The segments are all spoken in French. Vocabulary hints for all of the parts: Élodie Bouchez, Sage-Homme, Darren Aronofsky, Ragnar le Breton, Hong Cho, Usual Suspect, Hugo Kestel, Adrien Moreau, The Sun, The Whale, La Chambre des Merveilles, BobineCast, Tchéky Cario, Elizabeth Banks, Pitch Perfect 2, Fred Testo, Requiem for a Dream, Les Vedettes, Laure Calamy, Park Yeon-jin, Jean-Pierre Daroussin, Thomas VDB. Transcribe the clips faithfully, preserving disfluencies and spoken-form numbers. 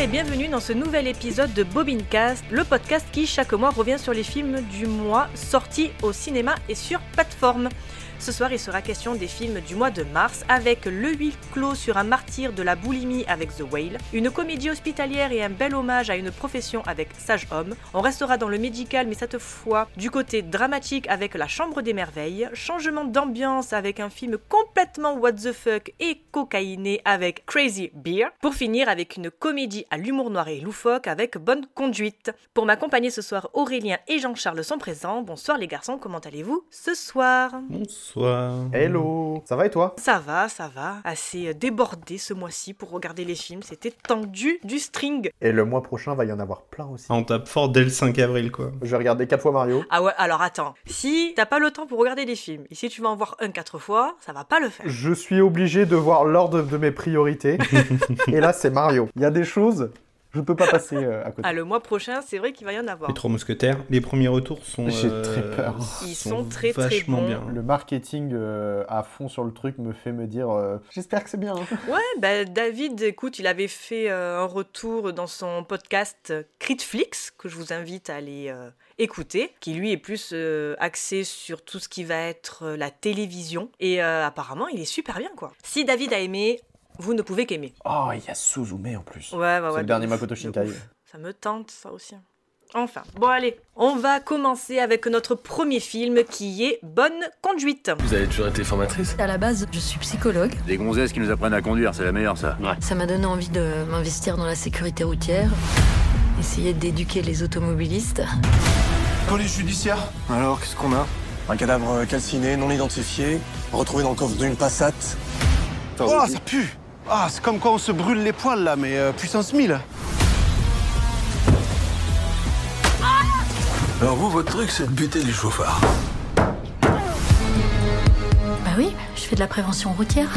et bienvenue dans ce nouvel épisode de BobineCast, le podcast qui chaque mois revient sur les films du mois sortis au cinéma et sur plateforme. Ce soir, il sera question des films du mois de mars avec le huis clos sur un martyr de la boulimie avec The Whale, une comédie hospitalière et un bel hommage à une profession avec Sage-Homme. On restera dans le médical mais cette fois du côté dramatique avec La Chambre des Merveilles, changement d'ambiance avec un film complètement what the fuck et cocaïné avec Crazy Bear, pour finir avec une comédie à l'humour noir et loufoque avec Bonne Conduite. Pour m'accompagner ce soir, Aurélien et Jean-Charles sont présents. Bonsoir les garçons, comment allez-vous ce soir ? Bonsoir. Bonsoir. Hello. Ça va et toi ? Ça va, ça va. Assez débordé ce mois-ci pour regarder les films. C'était tendu du string. Et le mois prochain, va y en avoir plein aussi. On tape fort dès le cinq avril, quoi. Je vais regarder quatre fois Mario. Ah ouais, alors attends. Si t'as pas le temps pour regarder des films, et si tu vas en voir un quatre fois, ça va pas le faire. Je suis obligé de voir l'ordre de mes priorités. Et là, c'est Mario. Il y a des choses... Je peux pas passer euh, à côté. Ah, le mois prochain, c'est vrai qu'il va y en avoir. Les trois mousquetaires, les premiers retours sont... J'ai euh, très peur. Ils sont, sont très très bons. Bien. Le marketing euh, à fond sur le truc me fait me dire euh, j'espère que c'est bien. Hein. Ouais, bah, David, écoute, il avait fait euh, un retour dans son podcast Critflix, que je vous invite à aller... Euh... écouter, qui lui est plus euh, axé sur tout ce qui va être euh, la télévision, et euh, apparemment il est super bien, quoi. Si David a aimé, vous ne pouvez qu'aimer. Oh, il y a Suzume en plus. Ouais, bah, ouais. C'est le de dernier ouf, Makoto Shintai. Ça me tente, ça aussi. Enfin, bon allez, on va commencer avec notre premier film qui est Bonne Conduite. Vous avez toujours été formatrice ? À la base, je suis psychologue. Des gonzesses qui nous apprennent à conduire, c'est la meilleure, ça. Ouais. Ça m'a donné envie de m'investir dans la sécurité routière, essayer d'éduquer les automobilistes. Police judiciaire. Alors, qu'est-ce qu'on a ? Un cadavre calciné, non identifié, retrouvé dans le coffre d'une Passat. Oh, ça pue. Ah, c'est comme quand on se brûle les poils, là, mais euh, puissance mille. Alors vous, votre truc, c'est de buter les chauffards. Bah oui, je fais de la prévention routière.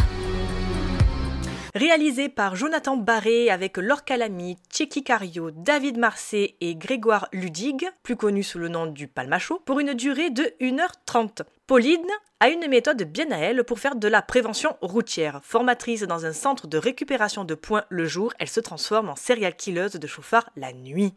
Réalisé par Jonathan Barré avec Laure Calamy, Tchéky Cario, David Marsay et Grégoire Ludig, plus connu sous le nom du Palmashow, pour une durée de une heure trente. Pauline a une méthode bien à elle pour faire de la prévention routière. Formatrice dans un centre de récupération de points le jour, elle se transforme en serial killeuse de chauffards la nuit.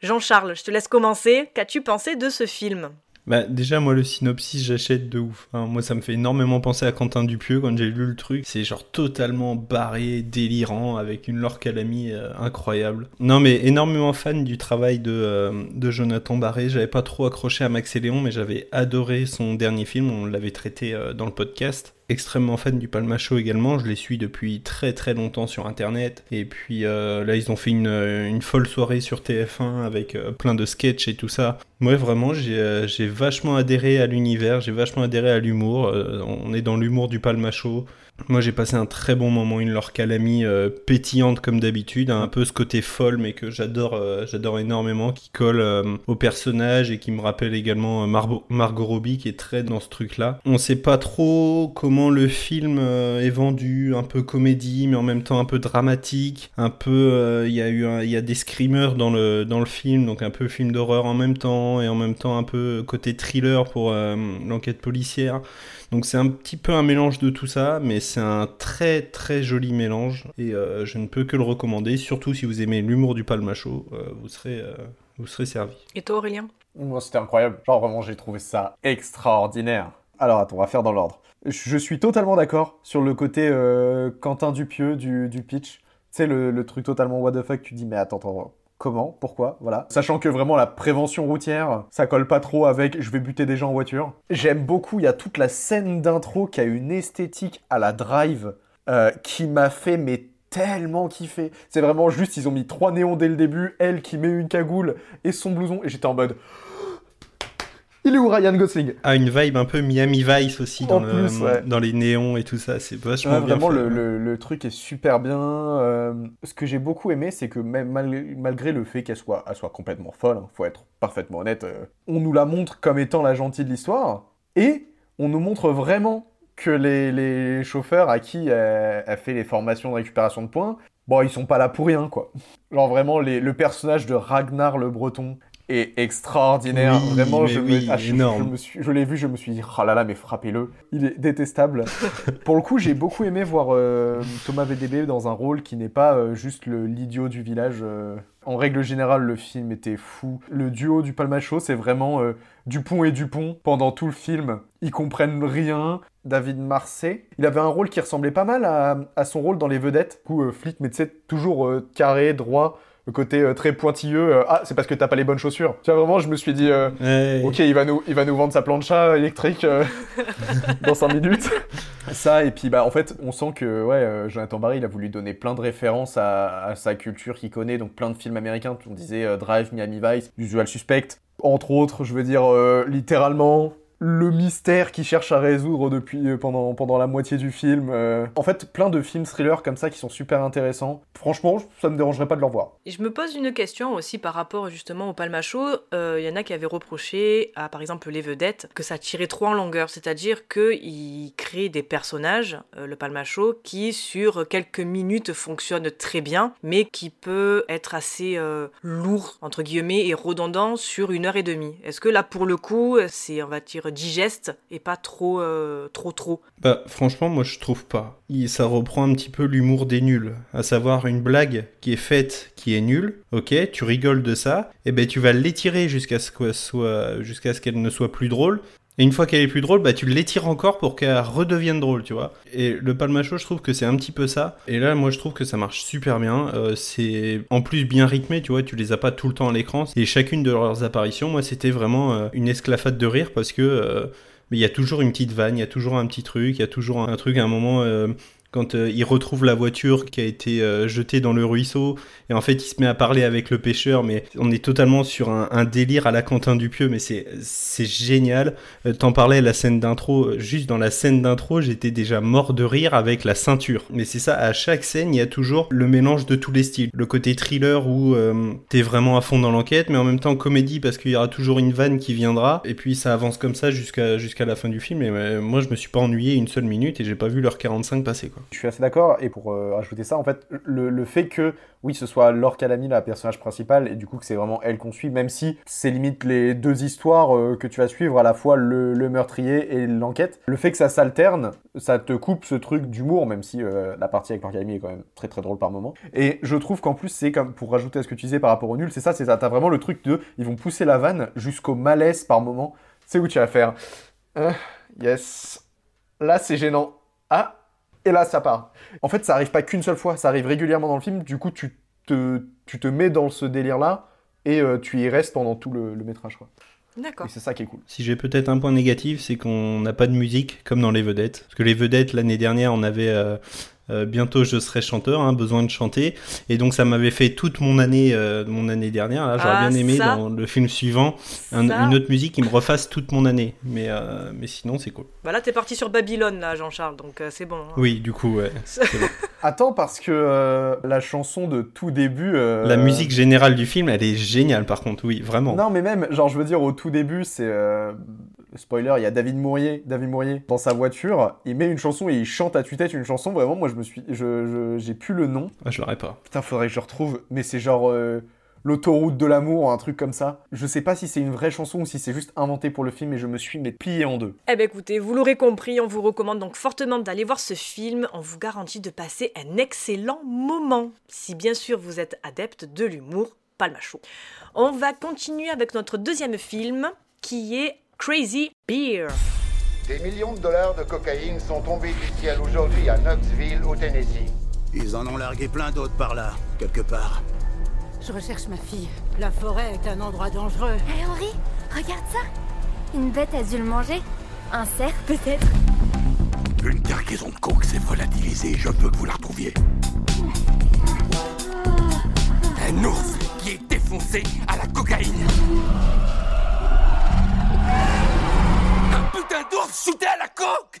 Jean-Charles, je te laisse commencer. Qu'as-tu pensé de ce film ? Bah déjà moi le synopsis j'achète de ouf, hein, moi ça me fait énormément penser à Quentin Dupieux quand j'ai lu le truc, c'est genre totalement barré, délirant, avec une Laure Calamy euh, incroyable. Non mais énormément fan du travail de, euh, de Jonathan Barré, j'avais pas trop accroché à Max et Léon mais j'avais adoré son dernier film, on l'avait traité euh, dans le podcast. Extrêmement fan du Palmashow également, je les suis depuis très très longtemps sur internet, et puis euh, là ils ont fait une, une folle soirée sur T F un avec euh, plein de sketchs et tout ça. Moi vraiment j'ai, euh, j'ai vachement adhéré à l'univers, j'ai vachement adhéré à l'humour, euh, on est dans l'humour du Palmashow. Moi j'ai passé un très bon moment, une Laure Calamy euh, pétillante comme d'habitude, hein, un peu ce côté folle mais que j'adore euh, j'adore énormément, qui colle euh, au personnage et qui me rappelle également euh, Mar- Margot Robbie qui est très dans ce truc là. On sait pas trop comment le film euh, est vendu, un peu comédie mais en même temps un peu dramatique, un peu, euh, y a eu un, y a des screamers dans le, dans le film, donc un peu film d'horreur en même temps et en même temps un peu côté thriller pour euh, l'enquête policière. Donc c'est un petit peu un mélange de tout ça, mais c'est un très très joli mélange, et euh, je ne peux que le recommander, surtout si vous aimez l'humour du Palmashow, euh, vous serez, euh, vous serez servi. Et toi Aurélien ? Oh, c'était incroyable, genre vraiment j'ai trouvé ça extraordinaire. Alors attends, on va faire dans l'ordre. Je suis totalement d'accord sur le côté euh, Quentin Dupieux du, du pitch, tu sais le, le truc totalement what the fuck, tu dis mais attends, attends... Comment ? Pourquoi ? Voilà. Sachant que vraiment la prévention routière, ça colle pas trop avec je vais buter des gens en voiture. J'aime beaucoup, il y a toute la scène d'intro qui a une esthétique à la Drive euh, qui m'a fait mais tellement kiffé. C'est vraiment juste, ils ont mis trois néons dès le début, elle qui met une cagoule et son blouson, et j'étais en mode... Il est où Ryan Gosling ? Ah, une vibe un peu Miami Vice aussi, dans, le, plus, ouais. Dans les néons et tout ça, c'est vachement ah, bien fait. Vraiment, le, le, le truc est super bien. Euh, ce que j'ai beaucoup aimé, c'est que même mal, malgré le fait qu'elle soit, elle soit complètement folle, hein, faut être parfaitement honnête, euh, on nous la montre comme étant la gentille de l'histoire, et on nous montre vraiment que les, les chauffeurs à qui elle, elle fait les formations de récupération de points, bon, ils sont pas là pour rien, quoi. Genre vraiment, les, le personnage de Ragnar le Breton... est extraordinaire. Oui, vraiment, je, oui, me, ah, je, je, me suis, je l'ai vu, je me suis dit, ah oh là là, mais frappez-le. Il est détestable. Pour le coup, j'ai beaucoup aimé voir euh, Thomas V D B dans un rôle qui n'est pas euh, juste le, l'idiot du village. Euh. En règle générale, le film était fou. Le duo du Palmashow, c'est vraiment euh, Dupont et Dupont. Pendant tout le film, ils comprennent rien. David Marsay, il avait un rôle qui ressemblait pas mal à, à son rôle dans Les Vedettes. Du coup, euh, flic, mais tu sais, toujours euh, carré, droit... Le côté euh, très pointilleux, euh, ah, c'est parce que t'as pas les bonnes chaussures. Tu vois, vraiment, je me suis dit, euh, hey. ok, il va, nous, il va nous vendre sa plancha électrique euh, dans cinq minutes. Ça, et puis, bah, en fait, on sent que ouais, euh, Jonathan Barré, il a voulu donner plein de références à, à sa culture qu'il connaît, donc plein de films américains. On disait euh, Drive, Miami Vice, Usual Suspect. Entre autres, je veux dire, euh, littéralement... le mystère qu'il cherche à résoudre depuis euh, pendant, pendant la moitié du film. Euh... En fait, plein de films thrillers comme ça qui sont super intéressants. Franchement, ça me dérangerait pas de les revoir. Et je me pose une question aussi par rapport justement au Palmashow. Il euh, y en a qui avaient reproché à, par exemple, Les Vedettes, que ça tirait trop en longueur. C'est-à-dire qu'ils créent des personnages, euh, le Palmashow, qui sur quelques minutes fonctionne très bien, mais qui peut être assez euh, lourd, entre guillemets, et redondant sur une heure et demie. Est-ce que là, pour le coup, c'est, on va dire, digeste et pas trop euh, trop trop. Bah franchement moi je trouve pas. Il, ça reprend un petit peu l'humour des nuls, à savoir une blague qui est faite qui est nulle. Ok, tu rigoles de ça, et ben tu vas l'étirer jusqu'à ce que soit jusqu'à ce qu'elle ne soit plus drôle. Et une fois qu'elle est plus drôle, bah tu l'étires encore pour qu'elle redevienne drôle, tu vois. Et le Palmashow, je trouve que c'est un petit peu ça. Et là, moi, je trouve que ça marche super bien. Euh, c'est en plus bien rythmé, tu vois. Tu les as pas tout le temps à l'écran. Et chacune de leurs apparitions, moi, c'était vraiment euh, une esclafade de rire parce que euh, il y a toujours une petite vanne, il y a toujours un petit truc, il y a toujours un truc à un moment. Euh, Quand euh, il retrouve la voiture qui a été euh, jetée dans le ruisseau, et en fait il se met à parler avec le pêcheur, mais on est totalement sur un, un délire à la Quentin Dupieux, mais c'est, c'est génial. Euh, t'en parlais, la scène d'intro, juste dans la scène d'intro, j'étais déjà mort de rire avec la ceinture. Mais c'est ça, à chaque scène, il y a toujours le mélange de tous les styles. Le côté thriller où euh, t'es vraiment à fond dans l'enquête, mais en même temps comédie parce qu'il y aura toujours une vanne qui viendra, et puis ça avance comme ça jusqu'à, jusqu'à la fin du film, et euh, moi je me suis pas ennuyé une seule minute, et j'ai pas vu l'heure quarante-cinq passer, quoi. Je suis assez d'accord, et pour euh, rajouter ça, en fait, le, le fait que, oui, ce soit Laure Calamy, la personnage principale, et du coup que c'est vraiment elle qu'on suit, même si c'est limite les deux histoires euh, que tu vas suivre, à la fois le, le meurtrier et l'enquête, le fait que ça s'alterne, ça te coupe ce truc d'humour, même si euh, la partie avec Laure Calamy est quand même très très drôle par moment. Et je trouve qu'en plus, c'est comme, pour rajouter à ce que tu disais par rapport au nul, c'est ça, c'est ça, t'as vraiment le truc de, ils vont pousser la vanne jusqu'au malaise par moment. C'est où tu vas faire euh, yes, là c'est gênant, ah, et là, ça part. En fait, ça arrive pas qu'une seule fois, ça arrive régulièrement dans le film. Du coup, tu te, tu te mets dans ce délire-là et euh, tu y restes pendant tout le, le métrage, quoi. D'accord. Et c'est ça qui est cool. Si j'ai peut-être un point négatif, c'est qu'on n'a pas de musique comme dans Les Vedettes. Parce que Les Vedettes, l'année dernière, on avait... Euh... Euh, bientôt je serai chanteur, hein, besoin de chanter, et donc ça m'avait fait toute mon année, euh, mon année dernière. Là, j'aurais ah, bien aimé ça, dans le film suivant un, une autre musique qui me refasse toute mon année, mais euh, mais sinon c'est cool. Bah là t'es parti sur Babylone là, Jean-Charles, donc euh, c'est bon. Hein. Oui, du coup. Ouais, c'est bon. Attends, parce que euh, la chanson de tout début. Euh... La musique générale du film, elle est géniale par contre, oui, vraiment. Non, mais même, genre je veux dire au tout début, c'est euh... spoiler, il y a David Maurier, David Maurier dans sa voiture, il met une chanson et il chante à tue-tête une chanson. Vraiment, moi je me suis, je, je j'ai plus le nom. Ah, je l'aurais pas. Putain, faudrait que je retrouve. Mais c'est genre euh, l'autoroute de l'amour, un truc comme ça. Je sais pas si c'est une vraie chanson ou si c'est juste inventé pour le film, mais je me suis mais plié en deux. Eh ben écoutez, vous l'aurez compris, on vous recommande donc fortement d'aller voir ce film. On vous garantit de passer un excellent moment, si bien sûr vous êtes adepte de l'humour Palmashow. On va continuer avec notre deuxième film, qui est Crazy Bear. Des millions de dollars de cocaïne sont tombés du ciel aujourd'hui à Knoxville, au Tennessee. Ils en ont largué plein d'autres par là, quelque part. Je recherche ma fille. La forêt est un endroit dangereux. Hé hey Henri, regarde ça. Une bête a dû le manger. Un cerf, peut-être. Une cargaison de coke s'est volatilisée. Je veux que vous la retrouviez. Un ours qui est défoncé à la cocaïne. Putain d'ours shooté à la coke!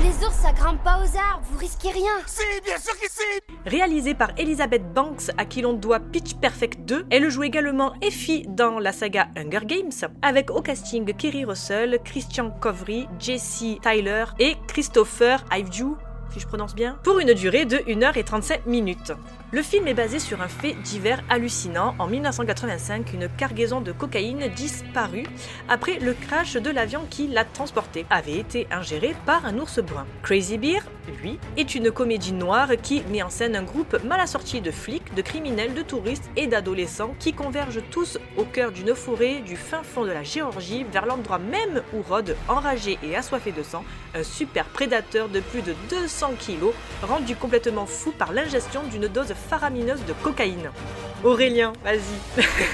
Les ours, ça grimpe pas aux arbres, vous risquez rien! Si, bien sûr que si! Réalisé par Elizabeth Banks, à qui l'on doit Pitch Perfect deux, elle joue également Effie dans la saga Hunger Games, avec au casting Kerry Russell, Christian Covry, Jesse Tyler et Christopher Ivedew si je prononce bien, pour une durée de une heure trente-cinq minutes. Le film est basé sur un fait divers hallucinant. En mille neuf cent quatre-vingt-cinq, une cargaison de cocaïne disparue après le crash de l'avion qui la transportait avait été ingérée par un ours brun. Crazy Bear, lui, est une comédie noire qui met en scène un groupe mal assorti de flics, de criminels, de touristes et d'adolescents qui convergent tous au cœur d'une forêt du fin fond de la Géorgie vers l'endroit même où rôde, enragé et assoiffé de sang, un super prédateur de plus de deux cents kilos rendu complètement fou par l'ingestion d'une dose faramineuse de cocaïne. Aurélien, vas-y,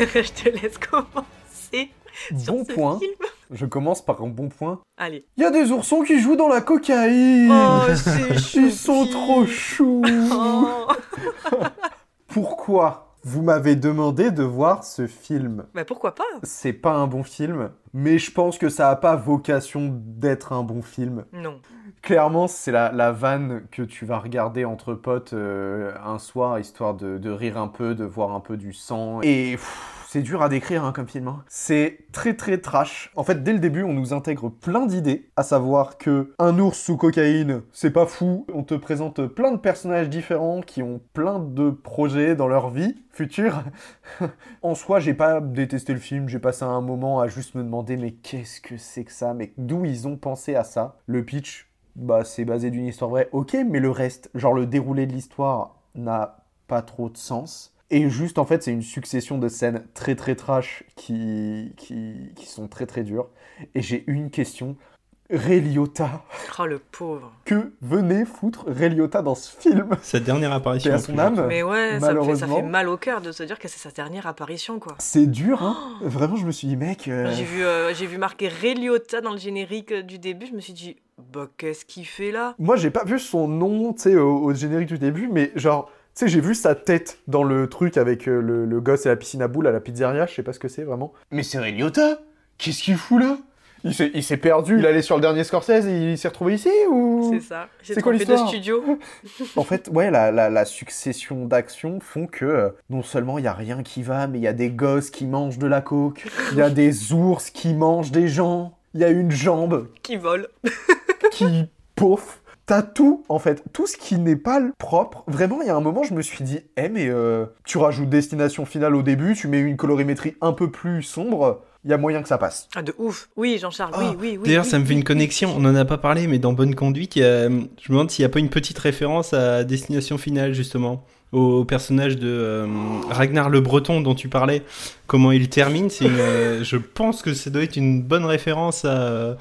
je te laisse commencer. Bon point. Film. Je commence par un bon point. Allez. Il y a des oursons qui jouent dans la cocaïne. Oh, c'est chou. Ils sont trop choux. Oh. Pourquoi vous m'avez demandé de voir ce film? Bah pourquoi pas? C'est pas un bon film, mais je pense que ça a pas vocation d'être un bon film. Non. Clairement, c'est la, la vanne que tu vas regarder entre potes euh, un soir, histoire de, de rire un peu, de voir un peu du sang. Et pff, c'est dur à décrire hein, comme film. Hein. C'est très très trash. En fait, dès le début, on nous intègre plein d'idées, à savoir que un ours sous cocaïne, c'est pas fou. On te présente plein de personnages différents qui ont plein de projets dans leur vie future. En soi, j'ai pas détesté le film, j'ai passé un moment à juste me demander mais qu'est-ce que c'est que ça? Mais d'où ils ont pensé à ça? Le pitch, bah c'est basé d'une histoire vraie, ok, mais le reste, genre le déroulé de l'histoire n'a pas trop de sens. Et juste, en fait, c'est une succession de scènes très très trash qui, qui, qui sont très très dures. Et j'ai une question... Ray Liotta. Oh le pauvre. Que venait foutre Ray Liotta dans ce film? Sa dernière apparition. Et à son âme. Mais ouais, malheureusement. Ça, fait, ça fait mal au cœur de se dire que c'est sa dernière apparition quoi. C'est dur hein. Oh. Vraiment je me suis dit mec. Euh... J'ai vu euh, j'ai vu marquer Ray Liotta dans le générique du début, je me suis dit bah qu'est-ce qu'il fait là? Moi j'ai pas vu son nom tu sais au, au générique du début, mais genre tu sais, j'ai vu sa tête dans le truc avec euh, le, le gosse et la piscine à boules à la pizzeria, je sais pas ce que c'est vraiment. Mais c'est Ray Liotta. Qu'est-ce qu'il fout là? Il s'est, il s'est perdu, il allait sur le dernier Scorsese et il s'est retrouvé ici ou... C'est ça, j'ai c'est trompé de studio. En fait, ouais, la, la, la succession d'actions font que euh, non seulement il n'y a rien qui va, mais il y a des gosses qui mangent de la coke, il y a des ours qui mangent des gens, il y a une jambe... Qui vole. Qui pauffe. T'as tout, en fait, tout ce qui n'est pas propre. Vraiment, il y a un moment, je me suis dit, eh hey, mais euh, tu rajoutes Destination Finale au début, tu mets une colorimétrie un peu plus sombre... Il y a moyen que ça passe. Ah, de ouf. Oui, Jean-Charles, oh. oui, oui, oui. D'ailleurs, oui, ça me fait une connexion. On n'en a pas parlé, mais dans Bonne Conduite, il y a... je me demande s'il n'y a pas une petite référence à Destination Finale, justement, au personnage de euh, Ragnar le Breton dont tu parlais. Comment il termine, c'est une, euh, je pense que ça doit être une bonne référence à,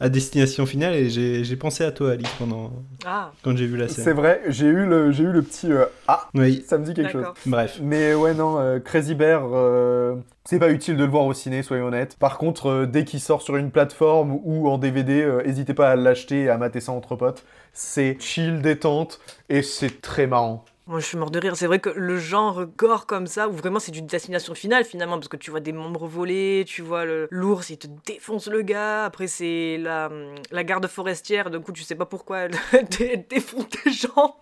à Destination Finale. Et j'ai, j'ai pensé à toi, Alice, pendant, ah. quand j'ai vu la scène. C'est vrai, j'ai eu le, j'ai eu le petit euh, « Ah oui. !» Ça me dit quelque D'accord. chose. Bref. Mais ouais, non, euh, Crazy Bear... Euh... C'est pas utile de le voir au ciné, soyons honnêtes. Par contre, euh, dès qu'il sort sur une plateforme ou en D V D, euh, hésitez pas à l'acheter et à mater ça entre potes. C'est chill, détente, et c'est très marrant. Moi, je suis mort de rire. C'est vrai que le genre gore comme ça, où vraiment c'est du Destination Finale, finalement, parce que tu vois des membres voler, tu vois le... l'ours, il te défonce le gars. Après, c'est la, la garde forestière. Du coup, tu sais pas pourquoi elle, elle défonce des gens.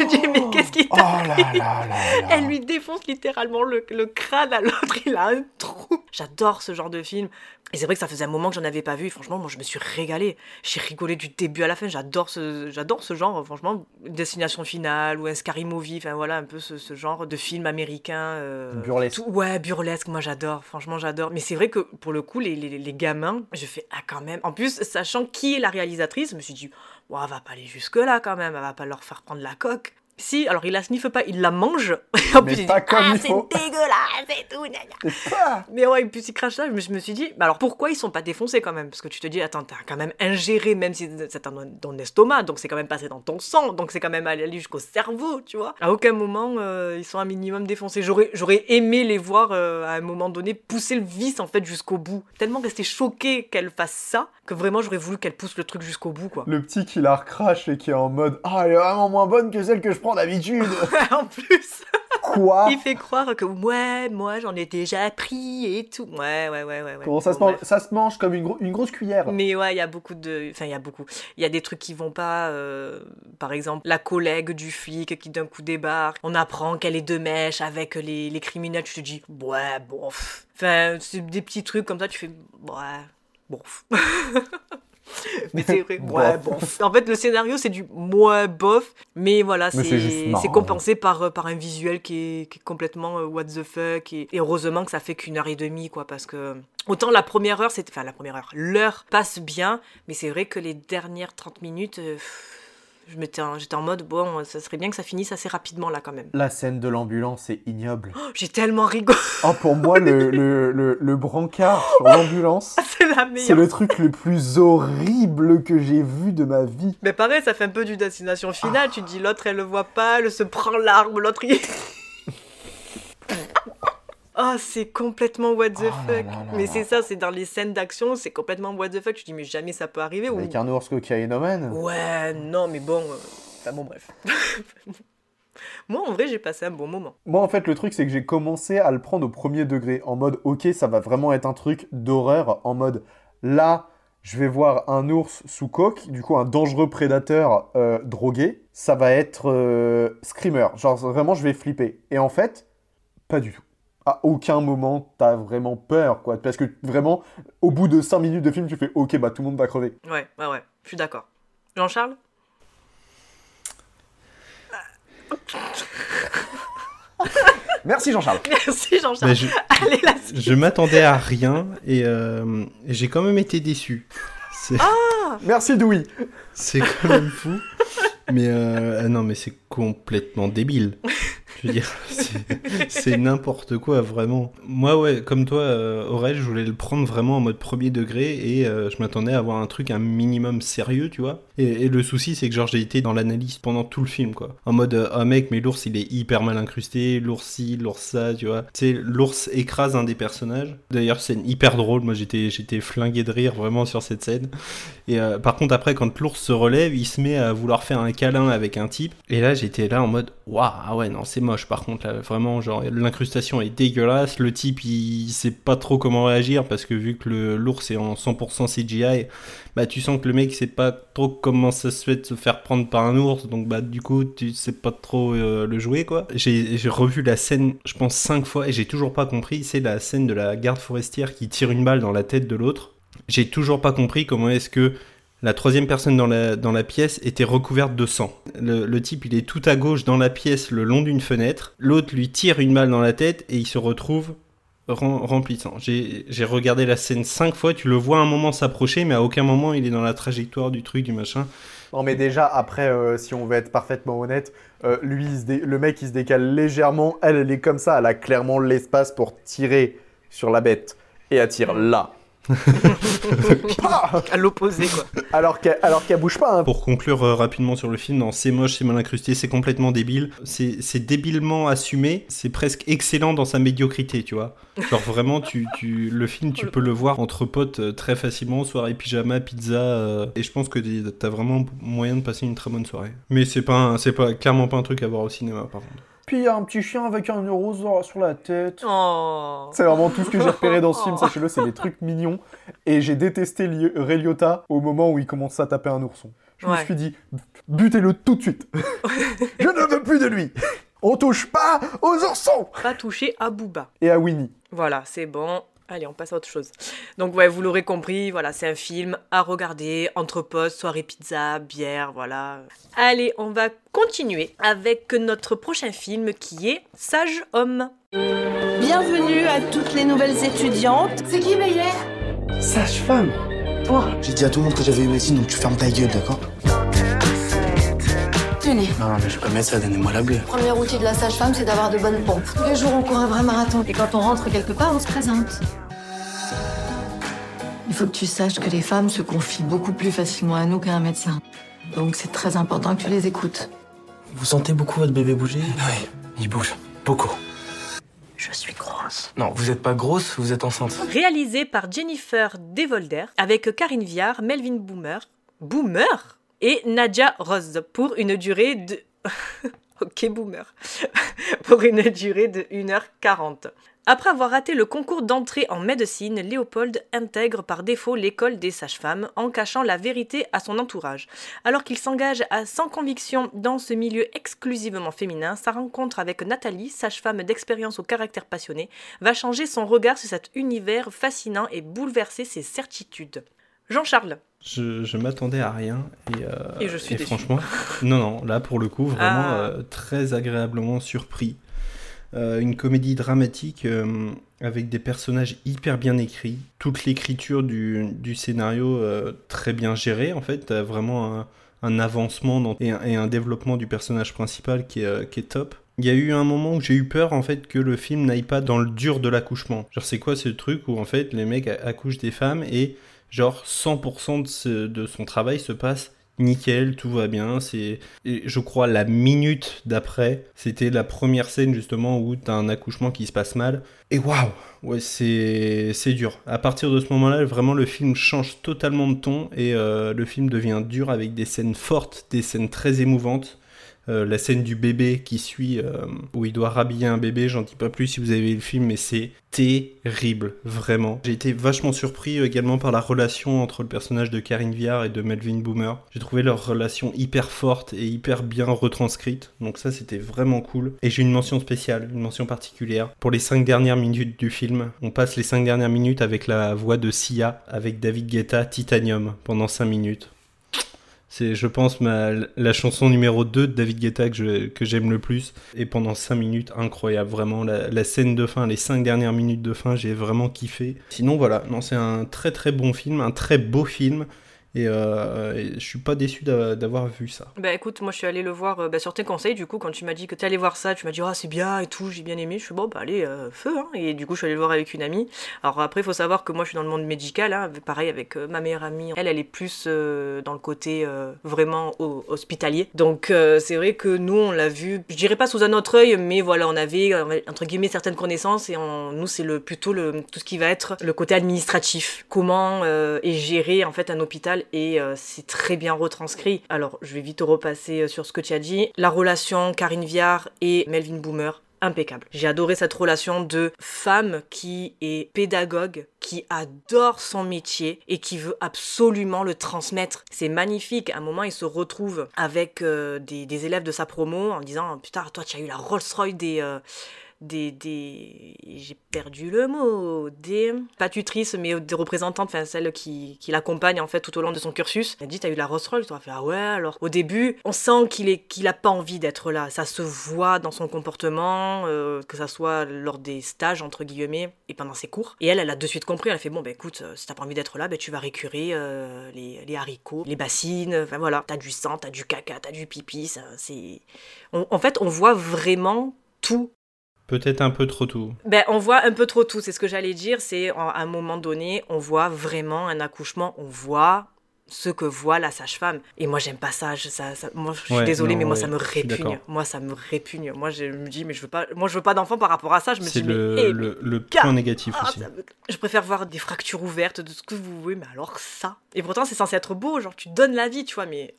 Elle dit, mais qu'est-ce qui t'a oh là pris là là là. Elle lui défonce littéralement le, le crâne à l'autre, il a un trou. J'adore ce genre de film. Et c'est vrai que ça faisait un moment que j'en avais pas vu. Et franchement, moi, je me suis régalée. J'ai rigolé du début à la fin. J'adore ce, j'adore ce genre, franchement. Destination Finale ou un Scary Movie. Enfin, voilà, un peu ce, ce genre de film américain. Euh, burlesque. Tout, ouais, burlesque. Moi, j'adore. Franchement, j'adore. Mais c'est vrai que, pour le coup, les, les, les gamins, je fais « Ah, quand même !» En plus, sachant qui est la réalisatrice, je me suis dit « Ouah, elle va pas aller jusque-là, quand même. Elle va pas leur faire prendre la coque. » Si, alors il la sniffe pas, il la mange. En mais plus, pas il dit, comme ah, il faut. C'est dégueulasse et tout, gna gna. C'est pas... Mais ouais, et puis il crache là, je me suis dit, bah alors pourquoi ils sont pas défoncés quand même? Parce que tu te dis, attends, t'as quand même ingéré, même si c'est dans ton estomac, donc c'est quand même passé dans ton sang, donc c'est quand même allé jusqu'au cerveau, tu vois. À aucun moment, euh, ils sont un minimum défoncés. J'aurais, j'aurais aimé les voir, euh, à un moment donné, pousser le vice, en fait, jusqu'au bout. Tellement rester choqué qu'elle fasse ça, que vraiment, j'aurais voulu qu'elle pousse le truc jusqu'au bout, quoi. Le petit qui la recrache et qui est en mode, ah, elle est vraiment moins bonne que celle que je prends d'habitude. En plus. Quoi? Il fait croire que, ouais, moi, j'en ai déjà pris et tout. Ouais, ouais, ouais, ouais. Comment ça, bon, se mange, ça se mange comme une, gro- une grosse cuillère. Mais ouais, il y a beaucoup de... Enfin, il y a beaucoup. Il y a des trucs qui vont pas... Euh... Par exemple, la collègue du flic qui d'un coup débarque. On apprend qu'elle est de mèche avec les, les criminels. Tu te dis, ouais, bon... Enfin, c'est des petits trucs comme ça, tu fais, ouais, bon... Mais c'est vrai, ouais, bon. En fait, le scénario, c'est du moins bof, mais voilà, mais c'est, c'est, c'est compensé par, par un visuel qui est, qui est complètement what the fuck, et, et heureusement que ça fait qu'une heure et demie, quoi, parce que autant la première heure, c'est, enfin la première heure, l'heure passe bien, mais c'est vrai que les dernières trente minutes... Euh, Je m'étais en, j'étais en mode, bon, ça serait bien que ça finisse assez rapidement, là, quand même. La scène de l'ambulance est ignoble. Oh, j'ai tellement rigolé. Oh, pour moi, le, le, le, le brancard sur l'ambulance, c'est, la meilleure. C'est le truc le plus horrible que j'ai vu de ma vie. Mais pareil, ça fait un peu du Destination Finale. Ah. Tu te dis, l'autre, elle le voit pas, elle se prend l'arme, l'autre, il... Ah, oh, c'est complètement what the oh, fuck. Là, là, là, mais là. C'est ça, c'est dans les scènes d'action, c'est complètement what the fuck. Je dis, mais jamais ça peut arriver. Avec ou... un ours cocaïnomane. Ouais, non, mais bon... Euh... Enfin bon, bref. Moi, en vrai, j'ai passé un bon moment. Moi, en fait, le truc, c'est que j'ai commencé à le prendre au premier degré. En mode, ok, ça va vraiment être un truc d'horreur. En mode, là, je vais voir un ours sous coke. Du coup, un dangereux prédateur euh, drogué. Ça va être euh, screamer. Genre, vraiment, je vais flipper. Et en fait, pas du tout. À aucun moment, t'as vraiment peur, quoi. Parce que vraiment, au bout de cinq minutes de film, tu fais « Ok, bah tout le monde va crever. » Ouais, ouais, ouais, je suis d'accord. Jean-Charles ? Merci Jean-Charles. Merci Jean-Charles. Je, Allez, la suite. Je m'attendais à rien et euh, j'ai quand même été déçu. C'est... Ah merci Douy. C'est quand même fou. Mais euh, ah non, mais c'est complètement débile. Je veux dire, c'est, c'est n'importe quoi, vraiment. Moi, ouais, comme toi, euh, Aurel, je voulais le prendre vraiment en mode premier degré et euh, je m'attendais à avoir un truc un minimum sérieux, tu vois. Et, et le souci, c'est que genre, j'ai été dans l'analyse pendant tout le film, quoi. En mode, euh, ah mec, mais l'ours, il est hyper mal incrusté, l'ours ci, l'ours ça, tu vois. Tu sais, l'ours écrase un des personnages. D'ailleurs, scène hyper drôle, moi, j'étais, j'étais flingué de rire, vraiment, sur cette scène. Et euh, par contre, après, quand l'ours se relève, il se met à vouloir faire un câlin avec un type. Et là, j'étais là en mode, waouh, ah ouais, non, c'est moche par contre, là, vraiment, genre, l'incrustation est dégueulasse, le type, il, il sait pas trop comment réagir, parce que vu que le, l'ours est en cent pour cent C G I, bah, tu sens que le mec sait pas trop comment ça se fait de se faire prendre par un ours, donc, bah, du coup, tu sais pas trop euh, le jouer, quoi. J'ai, j'ai revu la scène, je pense, cinq fois, et j'ai toujours pas compris, c'est la scène de la garde forestière qui tire une balle dans la tête de l'autre. J'ai toujours pas compris comment est-ce que la troisième personne dans la, dans la pièce était recouverte de sang. Le, le type, il est tout à gauche dans la pièce, le long d'une fenêtre. L'autre lui tire une balle dans la tête et il se retrouve rem, rempli de sang. J'ai, j'ai regardé la scène cinq fois. Tu le vois à un moment s'approcher, mais à aucun moment, il est dans la trajectoire du truc, du machin. Non, mais déjà, après, euh, si on veut être parfaitement honnête, euh, lui, il se dé- le mec, il se décale légèrement. Elle, elle est comme ça. Elle a clairement l'espace pour tirer sur la bête et elle tire là. À l'opposé quoi. Alors qu'elle, alors qu'elle bouge pas hein. Pour conclure euh, rapidement sur le film, non, c'est moche, c'est mal incrusté, c'est complètement débile, c'est, c'est débilement assumé, c'est presque excellent dans sa médiocrité, tu vois. Genre vraiment tu, tu, le film tu peux le voir entre potes euh, très facilement, soirée pyjama, pizza euh, et je pense que t'as vraiment moyen de passer une très bonne soirée. Mais c'est, pas un, c'est pas, clairement pas un truc à voir au cinéma par contre. Puis il y a un petit chien avec un rose sur la tête. Oh. C'est vraiment tout ce que j'ai repéré dans ce film, sachez-le, c'est des trucs mignons. Et j'ai détesté Li- Ray Liotta au moment où il commence à taper un ourson. Je ouais. me suis dit, butez-le tout de suite. Je ne veux plus de lui. On touche pas aux oursons. Pas toucher à Booba. Et à Winnie. Voilà, c'est bon. Allez, on passe à autre chose. Donc, ouais, vous l'aurez compris, voilà, c'est un film à regarder, entre potes, soirée pizza, bière, voilà. Allez, on va continuer avec notre prochain film qui est Sage-Homme. Bienvenue à toutes les nouvelles étudiantes. C'est qui, Meyer ? Sage-femme. Toi ? J'ai dit à tout le monde que j'avais eu médecine, donc tu fermes ta gueule, d'accord ? Tenez. Non, mais je vais pas mettre ça, donnez-moi la bleue. Le premier outil de la sage-femme, c'est d'avoir de bonnes pompes. Tous les jours, on court un vrai marathon. Et quand on rentre quelque part, on se présente. Il faut que tu saches que les femmes se confient beaucoup plus facilement à nous qu'à un médecin. Donc c'est très important que tu les écoutes. Vous sentez beaucoup votre bébé bouger ? Oui, il bouge. Beaucoup. Je suis grosse. Non, vous n'êtes pas grosse, vous êtes enceinte. Réalisé par Jennifer Devolder, avec Karin Viard, Melvin Boomer... Boomer ? Et Nadia Rose pour une durée de... ok, boomer. Pour une durée de une heure quarante. Après avoir raté le concours d'entrée en médecine, Léopold intègre par défaut l'école des sages-femmes en cachant la vérité à son entourage. Alors qu'il s'engage à sans conviction dans ce milieu exclusivement féminin, sa rencontre avec Nathalie, sage-femme d'expérience au caractère passionné, va changer son regard sur cet univers fascinant et bouleverser ses certitudes. Jean-Charles, Je, je m'attendais à rien et, euh, et, je suis et franchement, non non, là pour le coup vraiment ah. euh, très agréablement surpris. Euh, une comédie dramatique euh, avec des personnages hyper bien écrits, toute l'écriture du, du scénario euh, très bien gérée en fait, t'as vraiment un, un avancement dans, et, un, et un développement du personnage principal qui est, euh, qui est top. Il y a eu un moment où j'ai eu peur en fait que le film n'aille pas dans le dur de l'accouchement. Genre c'est quoi ce truc où en fait les mecs accouchent des femmes et genre cent pour cent de, ce, de son travail se passe nickel, tout va bien. C'est, et je crois la minute d'après, c'était la première scène justement où t'as un accouchement qui se passe mal. Et waouh, ouais c'est c'est dur. À partir de ce moment-là, vraiment le film change totalement de ton et euh, le film devient dur avec des scènes fortes, des scènes très émouvantes. Euh, la scène du bébé qui suit, euh, où il doit rhabiller un bébé, j'en dis pas plus si vous avez vu le film, mais c'est terrible, vraiment. J'ai été vachement surpris également par la relation entre le personnage de Karin Viard et de Melvin Boomer. J'ai trouvé leur relation hyper forte et hyper bien retranscrite, donc ça c'était vraiment cool. Et j'ai une mention spéciale, une mention particulière. Pour les cinq dernières minutes du film, on passe les cinq dernières minutes avec la voix de Sia, avec David Guetta, Titanium, pendant cinq minutes. C'est, je pense, ma, la chanson numéro deux de David Guetta que, je, que j'aime le plus. Et pendant cinq minutes, incroyable, vraiment. La, la scène de fin, les cinq dernières minutes de fin, j'ai vraiment kiffé. Sinon, voilà, non, c'est un très très bon film, un très beau film. Et, euh, et je suis pas déçu d'a, d'avoir vu ça. Bah écoute, moi je suis allé le voir euh, bah, sur tes conseils. Du coup, quand tu m'as dit que t'allais voir ça, tu m'as dit ah oh, c'est bien et tout, j'ai bien aimé. Je suis bon bah allez euh, feu hein. Et du coup je suis allé le voir avec une amie. Alors après il faut savoir que moi je suis dans le monde médical, hein, pareil avec euh, ma meilleure amie. Elle elle est plus euh, dans le côté euh, vraiment au- hospitalier. Donc euh, c'est vrai que nous on l'a vu, je dirais pas sous un autre œil, mais voilà on avait entre guillemets certaines connaissances et on, nous c'est le plutôt le tout ce qui va être le côté administratif. Comment euh, est géré en fait un hôpital. Et euh, c'est très bien retranscrit. Alors je vais vite repasser sur ce que tu as dit. La relation Karin Viard et Melvin Boomer, impeccable. J'ai adoré cette relation de femme qui est pédagogue, qui adore son métier et qui veut absolument le transmettre. C'est magnifique. À un moment, il se retrouve avec euh, des, des élèves de sa promo en disant « Putain, toi, tu as eu la Rolls-Royce des... Euh, » Des, des... j'ai perdu le mot, des... pas tutrices, mais des représentantes, enfin celles qui, qui l'accompagnent en fait tout au long de son cursus. Elle dit, t'as eu la Rolls-Royce, toi, fait, ah ouais, alors... Au début, on sent qu'il est, qu'il a pas envie d'être là, ça se voit dans son comportement, euh, que ça soit lors des stages, entre guillemets, et pendant ses cours. Et elle, elle a de suite compris, elle a fait, bon, ben écoute, si t'as pas envie d'être là, ben tu vas récurer euh, les, les haricots, les bassines, enfin voilà. T'as du sang, t'as du caca, t'as du pipi, ça, c'est... On, en fait, on voit vraiment tout. Peut-être un peu trop tout. Ben, on voit un peu trop tout, c'est ce que j'allais dire. C'est à un moment donné, on voit vraiment un accouchement, on voit ce que voit la sage-femme. Et moi, j'aime pas ça. Je, ça, ça moi, je suis ouais, désolée, non, mais moi, ouais, ça me répugne. Moi, ça me répugne. Moi, je me dis, mais je veux pas. Moi, je veux pas d'enfant par rapport à ça. Je me c'est dis, le, mais, hey, le, mais, le point car... négatif ah, aussi. Me... Je préfère voir des fractures ouvertes, de ce que vous voulez, mais alors ça. Et pourtant, c'est censé être beau. Genre, tu donnes la vie, tu vois, mais.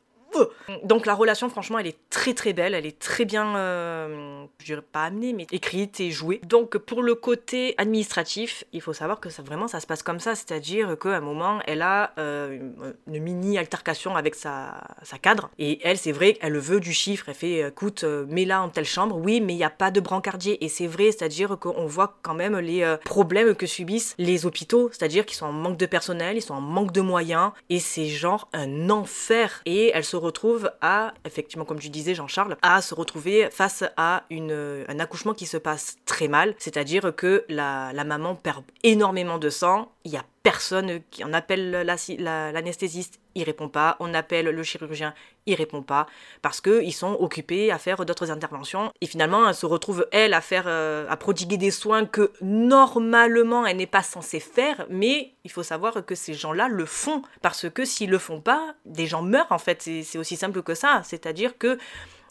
Donc la relation franchement elle est très très belle, elle est très bien, euh, je dirais pas amenée mais écrite et jouée. Donc pour le côté administratif, il faut savoir que ça, vraiment ça se passe comme ça, c'est-à-dire qu'à un moment elle a euh, une, une mini altercation avec sa, sa cadre et elle c'est vrai elle veut du chiffre, elle fait écoute euh, mets-la en telle chambre, oui mais il n'y a pas de brancardier et c'est vrai, c'est-à-dire qu'on voit quand même les euh, problèmes que subissent les hôpitaux, c'est-à-dire qu'ils sont en manque de personnel, ils sont en manque de moyens et c'est genre un enfer et elle se retrouve à, effectivement comme tu disais Jean-Charles, à se retrouver face à une, un accouchement qui se passe très mal, c'est-à-dire que la, la maman perd énormément de sang, il n'y a personne qui en appelle la, la, l'anesthésiste, il répond pas, on appelle le chirurgien, il répond pas, parce qu'ils sont occupés à faire d'autres interventions, et finalement elle se retrouve elle à, faire, euh, à prodiguer des soins que normalement elle n'est pas censée faire, mais il faut savoir que ces gens-là le font, parce que s'ils le font pas, des gens meurent en fait, c'est, c'est aussi simple que ça, c'est-à-dire que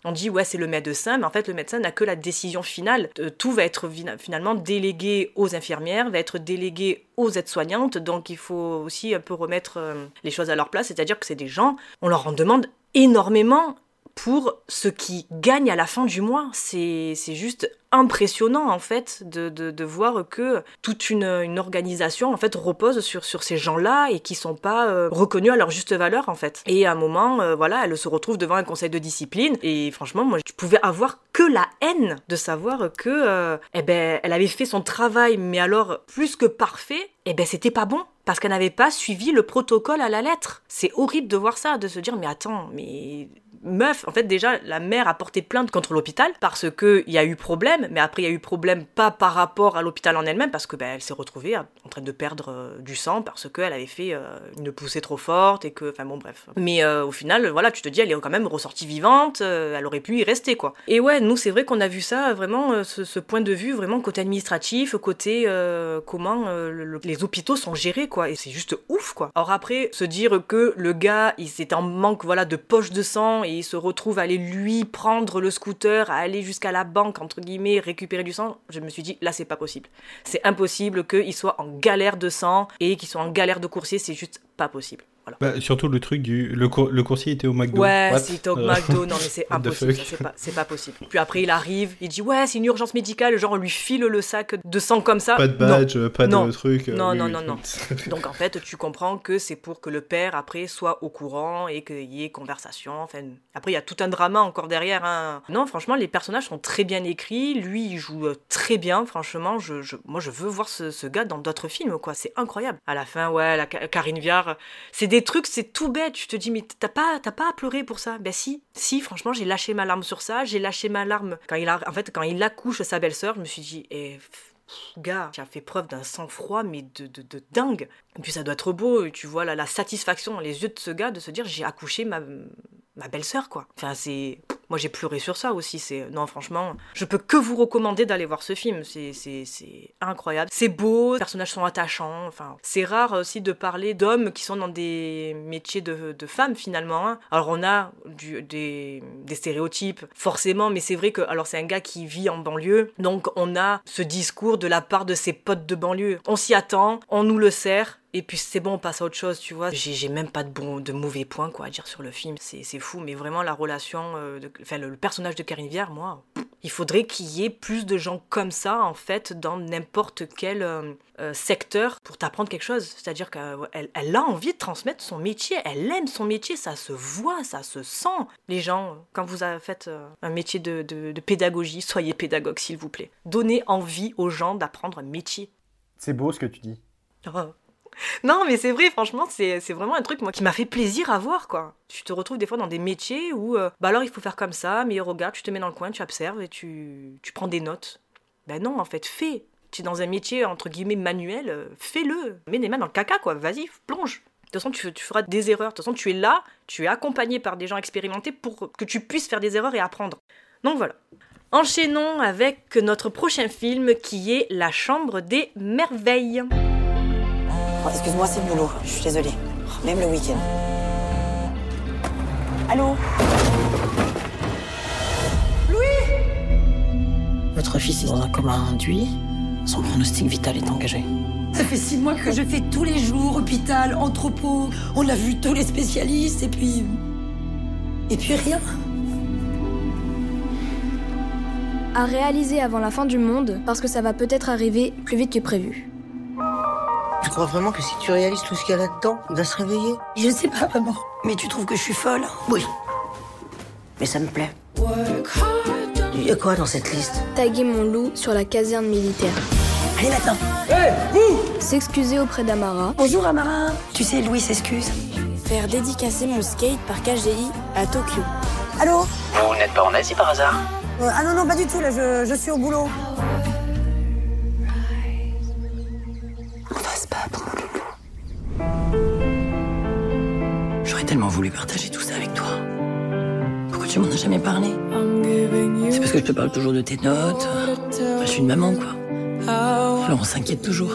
on dit ouais c'est le médecin, mais en fait le médecin n'a que la décision finale. Tout va être finalement délégué aux infirmières, va être délégué aux aides-soignantes, donc il faut aussi un peu remettre les choses à leur place, c'est-à-dire que c'est des gens, on leur en demande énormément pour ce qui gagne à la fin du mois. C'est, c'est juste impressionnant, en fait, de, de, de voir que toute une, une organisation, en fait, repose sur, sur ces gens-là et qui sont pas euh, reconnus à leur juste valeur, en fait. Et à un moment, euh, voilà, elle se retrouve devant un conseil de discipline et franchement, moi, je pouvais avoir que la haine de savoir que, euh, eh ben, elle avait fait son travail, mais alors, plus que parfait, eh ben, c'était pas bon. Parce qu'elle n'avait pas suivi le protocole à la lettre. C'est horrible de voir ça, de se dire, mais attends, mais... Meuf, en fait, déjà, la mère a porté plainte contre l'hôpital parce qu'il y a eu problème, mais après, il y a eu problème pas par rapport à l'hôpital en elle-même, parce que ben, elle s'est retrouvée en train de perdre euh, du sang parce qu'elle avait fait euh, une poussée trop forte et que... Enfin bon, bref. Mais euh, au final, voilà, tu te dis, elle est quand même ressortie vivante, euh, elle aurait pu y rester, quoi. Et ouais, nous, c'est vrai qu'on a vu ça, vraiment, euh, ce, ce point de vue, vraiment, côté administratif, côté euh, comment euh, le, les hôpitaux sont gérés, quoi. Et c'est juste ouf, quoi. Alors après, se dire que le gars, il était en manque, voilà, de poche de sang, et et il se retrouve à aller lui prendre le scooter, à aller jusqu'à la banque, entre guillemets, récupérer du sang, je me suis dit, là, c'est pas possible. C'est impossible qu'il soit en galère de sang et qu'il soit en galère de coursier, c'est juste pas possible. Voilà. Bah, surtout le truc du... Le, co- le coursier était au McDo. Ouais, What c'était au McDo, non mais c'est impossible, ça, c'est, pas, c'est pas possible. Puis après, il arrive, il dit, ouais, c'est une urgence médicale, genre on lui file le sac de sang comme ça. Pas de badge, non. pas non. de truc. Non, euh, non, oui, non, non, non. Donc en fait, tu comprends que c'est pour que le père, après, soit au courant et qu'il y ait conversation. Enfin, après, il y a tout un drama encore derrière. Hein. Non, franchement, les personnages sont très bien écrits. Lui, il joue très bien, franchement. Je, je, moi, je veux voir ce, ce gars dans d'autres films, quoi. C'est incroyable. À la fin, ouais, la Karin Viard, c'est des trucs, c'est tout bête, je te dis, mais t'as pas, t'as pas à pleurer pour ça. Ben si, si, franchement, j'ai lâché ma larme sur ça, j'ai lâché ma larme. Quand il a, en fait, quand il accouche sa belle-sœur, je me suis dit, eh, pff, gars, tu as fait preuve d'un sang-froid, mais de, de, de dingue. Et puis ça doit être beau, tu vois, la, la satisfaction dans les yeux de ce gars, de se dire, j'ai accouché ma, ma belle-sœur, quoi. Enfin, c'est... Moi, j'ai pleuré sur ça aussi. C'est... Non, franchement, je peux que vous recommander d'aller voir ce film. C'est, c'est, c'est incroyable. C'est beau, les personnages sont attachants. Enfin, c'est rare aussi de parler d'hommes qui sont dans des métiers de, de femmes, finalement. Hein. Alors, on a du, des, des stéréotypes, forcément, mais c'est vrai que... Alors, c'est un gars qui vit en banlieue, donc on a ce discours de la part de ses potes de banlieue. On s'y attend, on nous le sert. Et puis c'est bon, on passe à autre chose, tu vois. J'ai, j'ai même pas de, bon, de mauvais points, quoi, à dire sur le film. C'est, c'est fou, mais vraiment, la relation... Euh, de, enfin, le, le personnage de Karin Viard, moi... Il faudrait qu'il y ait plus de gens comme ça, en fait, dans n'importe quel euh, euh, secteur pour t'apprendre quelque chose. C'est-à-dire qu'elle elle a envie de transmettre son métier, elle aime son métier, ça se voit, ça se sent. Les gens, quand vous faites euh, un métier de, de, de pédagogie, soyez pédagogue, s'il vous plaît. Donnez envie aux gens d'apprendre un métier. C'est beau ce que tu dis. Oh. Non, mais c'est vrai, franchement, c'est, c'est vraiment un truc, moi, qui m'a fait plaisir à voir, quoi. Tu te retrouves des fois dans des métiers où, euh, bah alors, il faut faire comme ça, mais regarde, tu te mets dans le coin, tu observes et tu, tu prends des notes. Ben non, en fait, fais. Tu es dans un métier, entre guillemets, manuel, euh, fais-le. Mets les mains dans le caca, quoi, vas-y, plonge. De toute façon, tu, tu feras des erreurs. De toute façon, tu es là, tu es accompagné par des gens expérimentés pour que tu puisses faire des erreurs et apprendre. Donc, voilà. Enchaînons avec notre prochain film, qui est La Chambre des Merveilles. Oh, excuse-moi, c'est le boulot. Je suis désolée. Même le week-end. Allô ? Louis ! Votre fils est dans un coma induit. Son pronostic vital est engagé. Ça fait six mois que je fais tous les jours, hôpital, entrepôt. On a vu tous les spécialistes et puis... Et puis rien. À réaliser avant la fin du monde, parce que ça va peut-être arriver plus vite que prévu. Tu crois vraiment que si tu réalises tout ce qu'il y a là-dedans, on va se réveiller ? Je sais pas, maman. Mais tu trouves que je suis folle ? Oui. Mais ça me plaît. Il y a quoi dans cette liste ? Taguer mon loup sur la caserne militaire. Allez, maintenant ! Hé, hey, vous ! S'excuser auprès d'Amara. Bonjour, Amara. Tu sais, Louis s'excuse. Faire dédicacer mon skate par K G I à Tokyo. Allô ? Vous n'êtes pas en Asie par hasard ? euh, Ah non, non, pas du tout. Là, je, je suis au boulot. J'aurais tellement voulu partager tout ça avec toi. Pourquoi tu m'en as jamais parlé ? C'est parce que je te parle toujours de tes notes. Enfin, je suis une maman, quoi. Alors on s'inquiète toujours.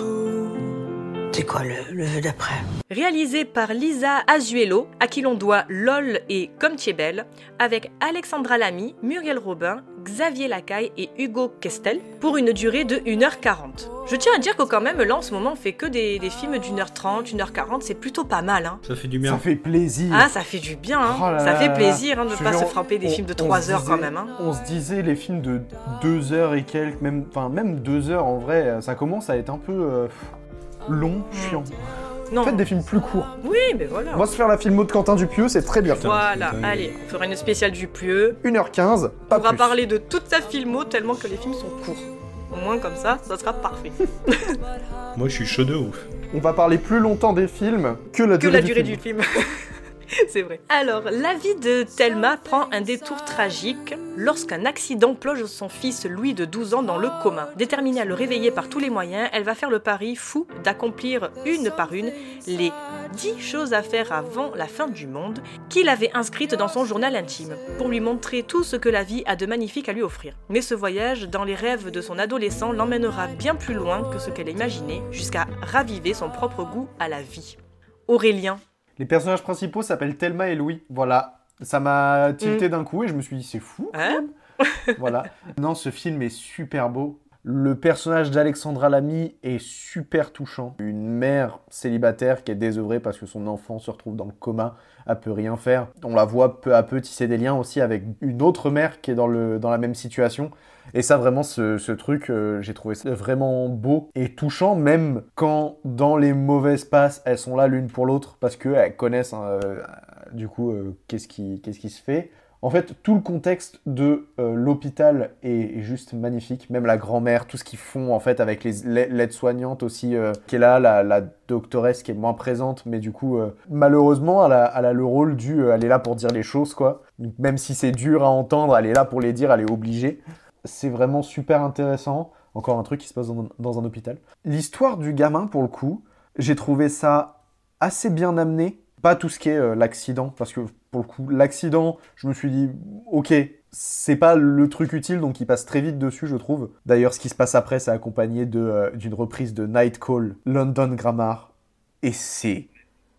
C'est quoi le, le jeu d'après ? Réalisé par Lisa Azuelo, à qui l'on doit LOL et Comme tu es belle, avec Alexandra Lamy, Muriel Robin, Xavier Lacaille et Hugo Kestel pour une durée de une heure quarante. Je tiens à dire que quand même là en ce moment on fait que des, des films d'une heure trente, une heure quarante, c'est plutôt pas mal hein. Ça fait du bien. Ça fait plaisir. Ah ça fait du bien hein. Oh là ça là fait plaisir hein, de ne pas genre, se frapper des on, films de trois heures quand même hein. On se disait les films de deux heures et quelques, même enfin même deux heures en vrai, ça commence à être un peu euh, long, chiant. Non. Faites des films plus courts. Oui, mais voilà. On va se faire la filmo de Quentin Dupieux, c'est très bien. Putain, voilà, putain. Allez, on fera une spéciale Dupieux. une heure quinze, pas on plus. On va parler de toute sa filmo tellement que les films sont courts. Au moins comme ça, ça sera parfait. Moi, je suis chaud de ouf. On va parler plus longtemps des films que la que durée, la durée du film. Du film. C'est vrai. Alors, la vie de Thelma prend un détour tragique lorsqu'un accident plonge son fils Louis de douze ans dans le coma. Déterminée à le réveiller par tous les moyens, elle va faire le pari fou d'accomplir une par une les dix choses à faire avant la fin du monde qu'il avait inscrites dans son journal intime pour lui montrer tout ce que la vie a de magnifique à lui offrir. Mais ce voyage dans les rêves de son adolescent l'emmènera bien plus loin que ce qu'elle imaginait, jusqu'à raviver son propre goût à la vie. Aurélien. Les personnages principaux s'appellent Thelma et Louis. Voilà, ça m'a tilté mm. d'un coup et je me suis dit, c'est fou. Hein voilà. Non, ce film est super beau. Le personnage d'Alexandra Lamy est super touchant. Une mère célibataire qui est désœuvrée parce que son enfant se retrouve dans le coma, elle peut rien faire. On la voit peu à peu tisser des liens aussi avec une autre mère qui est dans, le, dans la même situation. Et ça, vraiment, ce, ce truc, euh, j'ai trouvé ça vraiment beau et touchant, même quand dans les mauvaises passes, elles sont là l'une pour l'autre parce qu'elles connaissent, hein, euh, du coup, euh, qu'est-ce qui, qu'est-ce qui se fait. En fait, tout le contexte de euh, l'hôpital est, est juste magnifique. Même la grand-mère, tout ce qu'ils font, en fait, avec les, l'aide-soignante aussi, euh, qui est là, la, la doctoresse qui est moins présente, mais du coup, euh, malheureusement, elle a, elle a le rôle du... Euh, elle est là pour dire les choses, quoi. Donc, même si c'est dur à entendre, elle est là pour les dire, elle est obligée. C'est vraiment super intéressant. Encore un truc qui se passe dans, dans un hôpital. L'histoire du gamin, pour le coup, j'ai trouvé ça assez bien amené. Pas tout ce qui est euh, l'accident, parce que pour le coup, l'accident, je me suis dit, ok, c'est pas le truc utile, donc il passe très vite dessus, je trouve. D'ailleurs, ce qui se passe après, c'est accompagné de, euh, d'une reprise de Night Call, London Grammar, et c'est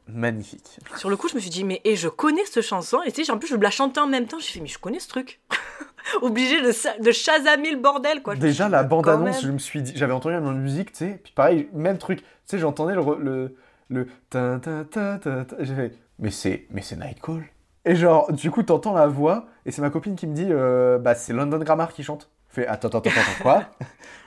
magnifique. Sur le coup, je me suis dit, mais et je connais cette chanson, et tu sais, en plus, je la chantais en même temps, j'ai fait, mais je connais ce truc. Obligé de, de chasamer le bordel, quoi. Déjà, je, la bande-annonce, je me suis dit, j'avais entendu la musique, tu sais, puis pareil, même truc, tu sais, j'entendais le... le le ta ta ta ta ta, j'ai fait mais c'est mais c'est Night Call et genre du coup t'entends la voix et c'est ma copine qui me dit euh, bah c'est London Grammar qui chante. Je fais attends attends attends quoi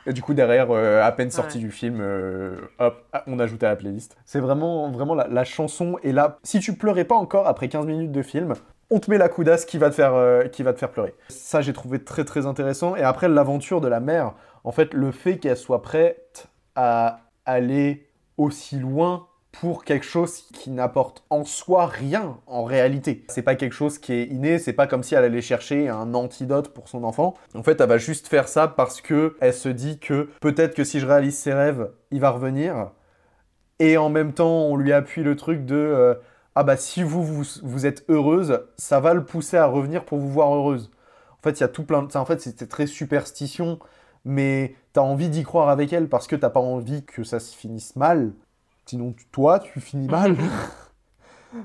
et du coup derrière euh, à peine sorti ouais. du film euh, hop on ajoute à la playlist. C'est vraiment vraiment la, la chanson est là. Si tu pleurais pas encore après quinze minutes de film, on te met la coudasse qui va te faire euh, qui va te faire pleurer. Ça j'ai trouvé très très intéressant. Et après l'aventure de la mère, en fait le fait qu'elle soit prête à aller aussi loin pour quelque chose qui n'apporte en soi rien en réalité. C'est pas quelque chose qui est inné, c'est pas comme si elle allait chercher un antidote pour son enfant. En fait, elle va juste faire ça parce que elle se dit que peut-être que si je réalise ses rêves, il va revenir. Et en même temps, on lui appuie le truc de euh, ah bah si vous, vous vous êtes heureuse, ça va le pousser à revenir pour vous voir heureuse. En fait, il y a tout plein de ça. En fait, c'était très superstition, mais t'as envie d'y croire avec elle parce que t'as pas envie que ça se finisse mal. Sinon, toi, tu finis mal.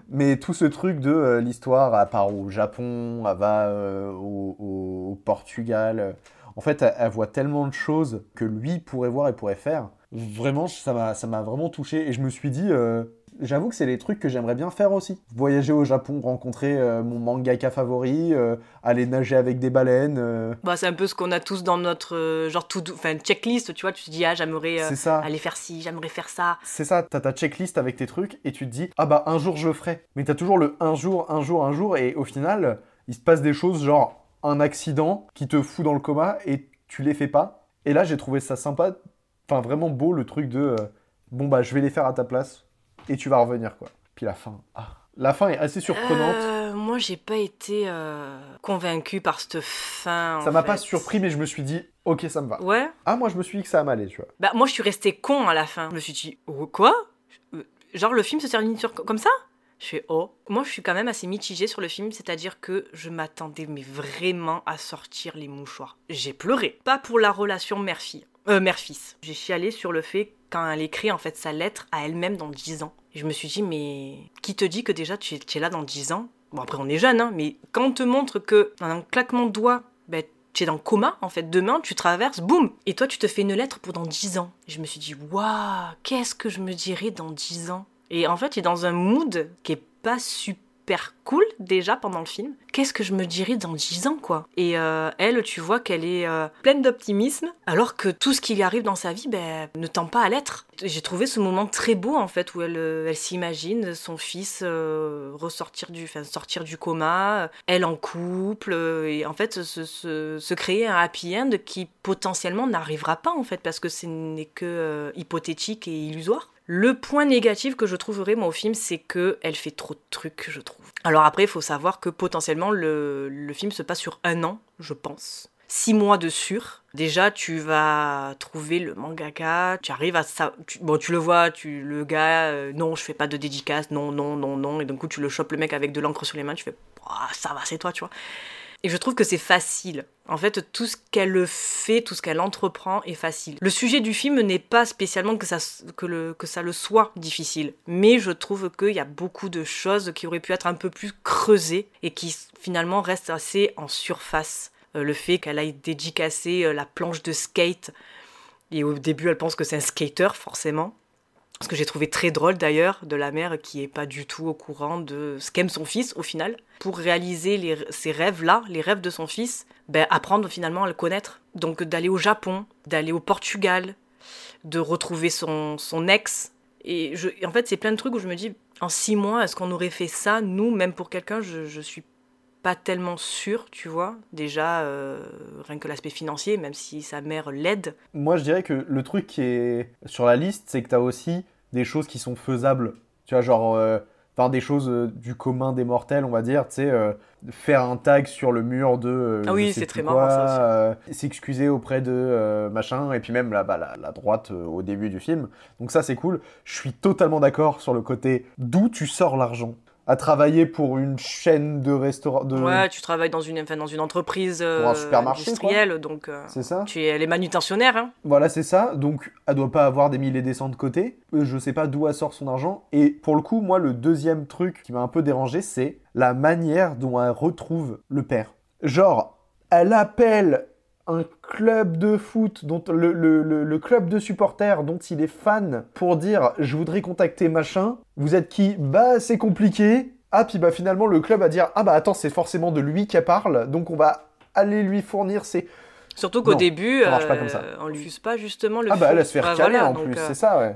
Mais tout ce truc de euh, l'histoire, elle part au Japon, elle va euh, au, au Portugal. Euh, en fait, elle, elle voit tellement de choses que lui pourrait voir et pourrait faire. Vraiment, ça m'a, ça m'a vraiment touché. Et je me suis dit, euh, j'avoue que c'est les trucs que j'aimerais bien faire aussi. Voyager au Japon, rencontrer euh, mon mangaka favori, euh, aller nager avec des baleines. Euh... Bah, c'est un peu ce qu'on a tous dans notre euh, genre tout, enfin checklist, tu vois. Tu te dis, ah, j'aimerais euh, aller faire ci, j'aimerais faire ça. C'est ça, t'as ta checklist avec tes trucs et tu te dis, ah bah un jour je ferai. Mais t'as toujours le un jour, un jour, un jour et au final, il se passe des choses genre un accident qui te fout dans le coma et tu les fais pas. Et là, j'ai trouvé ça sympa. Enfin, vraiment beau le truc de euh, bon bah je vais les faire à ta place et tu vas revenir quoi. Puis la fin, ah. La fin est assez surprenante. Euh, moi j'ai pas été euh, convaincue par cette fin. Ça m'a fait. Pas surpris mais je me suis dit ok ça me va. Ouais. Ah moi je me suis dit que ça m'allait tu vois. Bah moi je suis restée con à la fin. Je me suis dit oh, quoi genre le film se termine sur comme ça. Je fais oh. Moi je suis quand même assez mitigée sur le film, c'est-à-dire que je m'attendais mais vraiment à sortir les mouchoirs. J'ai pleuré. Pas pour la relation mère-fille. Euh, mère-fils. J'ai chialé sur le fait quand elle écrit en fait sa lettre à elle-même dans dix ans. Et je me suis dit mais qui te dit que déjà tu es, tu es là dans dix ans ? Bon après on est jeune hein, mais quand on te montre que dans un claquement de doigts, ben, tu es dans le coma, en fait. Demain, tu traverses, boum. Et toi, tu te fais une lettre pour dans dix ans. Je me suis dit, waouh, qu'est-ce que je me dirais dans dix ans? Et en fait, tu es dans un mood qui est pas super cool, déjà, pendant le film. Qu'est-ce que je me dirais dans dix ans, quoi? Et euh, elle, tu vois qu'elle est euh, pleine d'optimisme, alors que tout ce qui lui arrive dans sa vie, ben, ne tend pas à l'être. J'ai trouvé ce moment très beau, en fait, où elle, elle s'imagine son fils euh, ressortir du, enfin, sortir du coma, elle en couple, euh, et en fait, se, se, se créer un happy end qui, potentiellement, n'arrivera pas, en fait, parce que ce n'est que euh, hypothétique et illusoire. Le point négatif que je trouverais, moi, au film, c'est qu'elle fait trop de trucs, je trouve. Alors après, il faut savoir que, potentiellement, le, le film se passe sur un an, je pense. Six mois de sûr. Déjà, tu vas trouver le mangaka, tu arrives à ça. Tu, bon, tu le vois, tu, le gars, euh, non, je fais pas de dédicace, non, non, non, non. Et d'un coup, tu le chopes, le mec, avec de l'encre sur les mains, tu fais, oh, ça va, c'est toi, tu vois. Et je trouve que c'est facile. En fait, tout ce qu'elle fait, tout ce qu'elle entreprend est facile. Le sujet du film n'est pas spécialement que ça, que le, que ça le soit difficile. Mais je trouve qu'il y a beaucoup de choses qui auraient pu être un peu plus creusées et qui finalement restent assez en surface. Euh, le fait qu'elle aille dédicacer la planche de skate. Et au début, elle pense que c'est un skater, forcément. Ce que j'ai trouvé très drôle d'ailleurs, de la mère qui n'est pas du tout au courant de ce qu'aime son fils au final. Pour réaliser les, ces rêves-là, les rêves de son fils, ben, apprendre finalement à le connaître. Donc d'aller au Japon, d'aller au Portugal, de retrouver son, son ex. Et, je, et en fait, c'est plein de trucs où je me dis, en six mois, est-ce qu'on aurait fait ça, nous, même pour quelqu'un, je, je suis pas tellement sûre, tu vois. Déjà, euh, rien que l'aspect financier, même si sa mère l'aide. Moi, je dirais que le truc qui est sur la liste, c'est que t'as aussi des choses qui sont faisables. Tu vois, genre, euh, par des choses euh, du commun des mortels, on va dire, tu sais, euh, faire un tag sur le mur de... Euh, ah oui, c'est très quoi, marrant, ça aussi. Euh, s'excuser auprès de euh, machin, et puis même là, bah, la, la droite euh, au début du film. Donc ça, c'est cool. Je suis totalement d'accord sur le côté d'où tu sors l'argent. À travailler pour une chaîne de restaurants... De... Ouais, tu travailles dans une, enfin, dans une entreprise euh, un industrielle, donc euh, c'est ça. Tu es, elle est manutentionnaire. Hein. Voilà, c'est ça. Donc, elle doit pas avoir des milliers et des cents de côté. Je sais pas d'où elle sort son argent. Et pour le coup, moi, le deuxième truc qui m'a un peu dérangé, c'est la manière dont elle retrouve le père. Genre, elle appelle un club de foot, dont le, le, le, le club de supporters dont il est fan, pour dire « je voudrais contacter machin », vous êtes qui ? Bah, c'est compliqué. Ah, puis bah finalement, le club va dire « ah bah attends, c'est forcément de lui qu'elle parle, donc on va aller lui fournir ses... » Surtout qu'au non, début, ça marche pas comme ça. Euh, on lui fuse pas justement le... Ah bah, elle va se faire caler en plus, euh... c'est ça, ouais.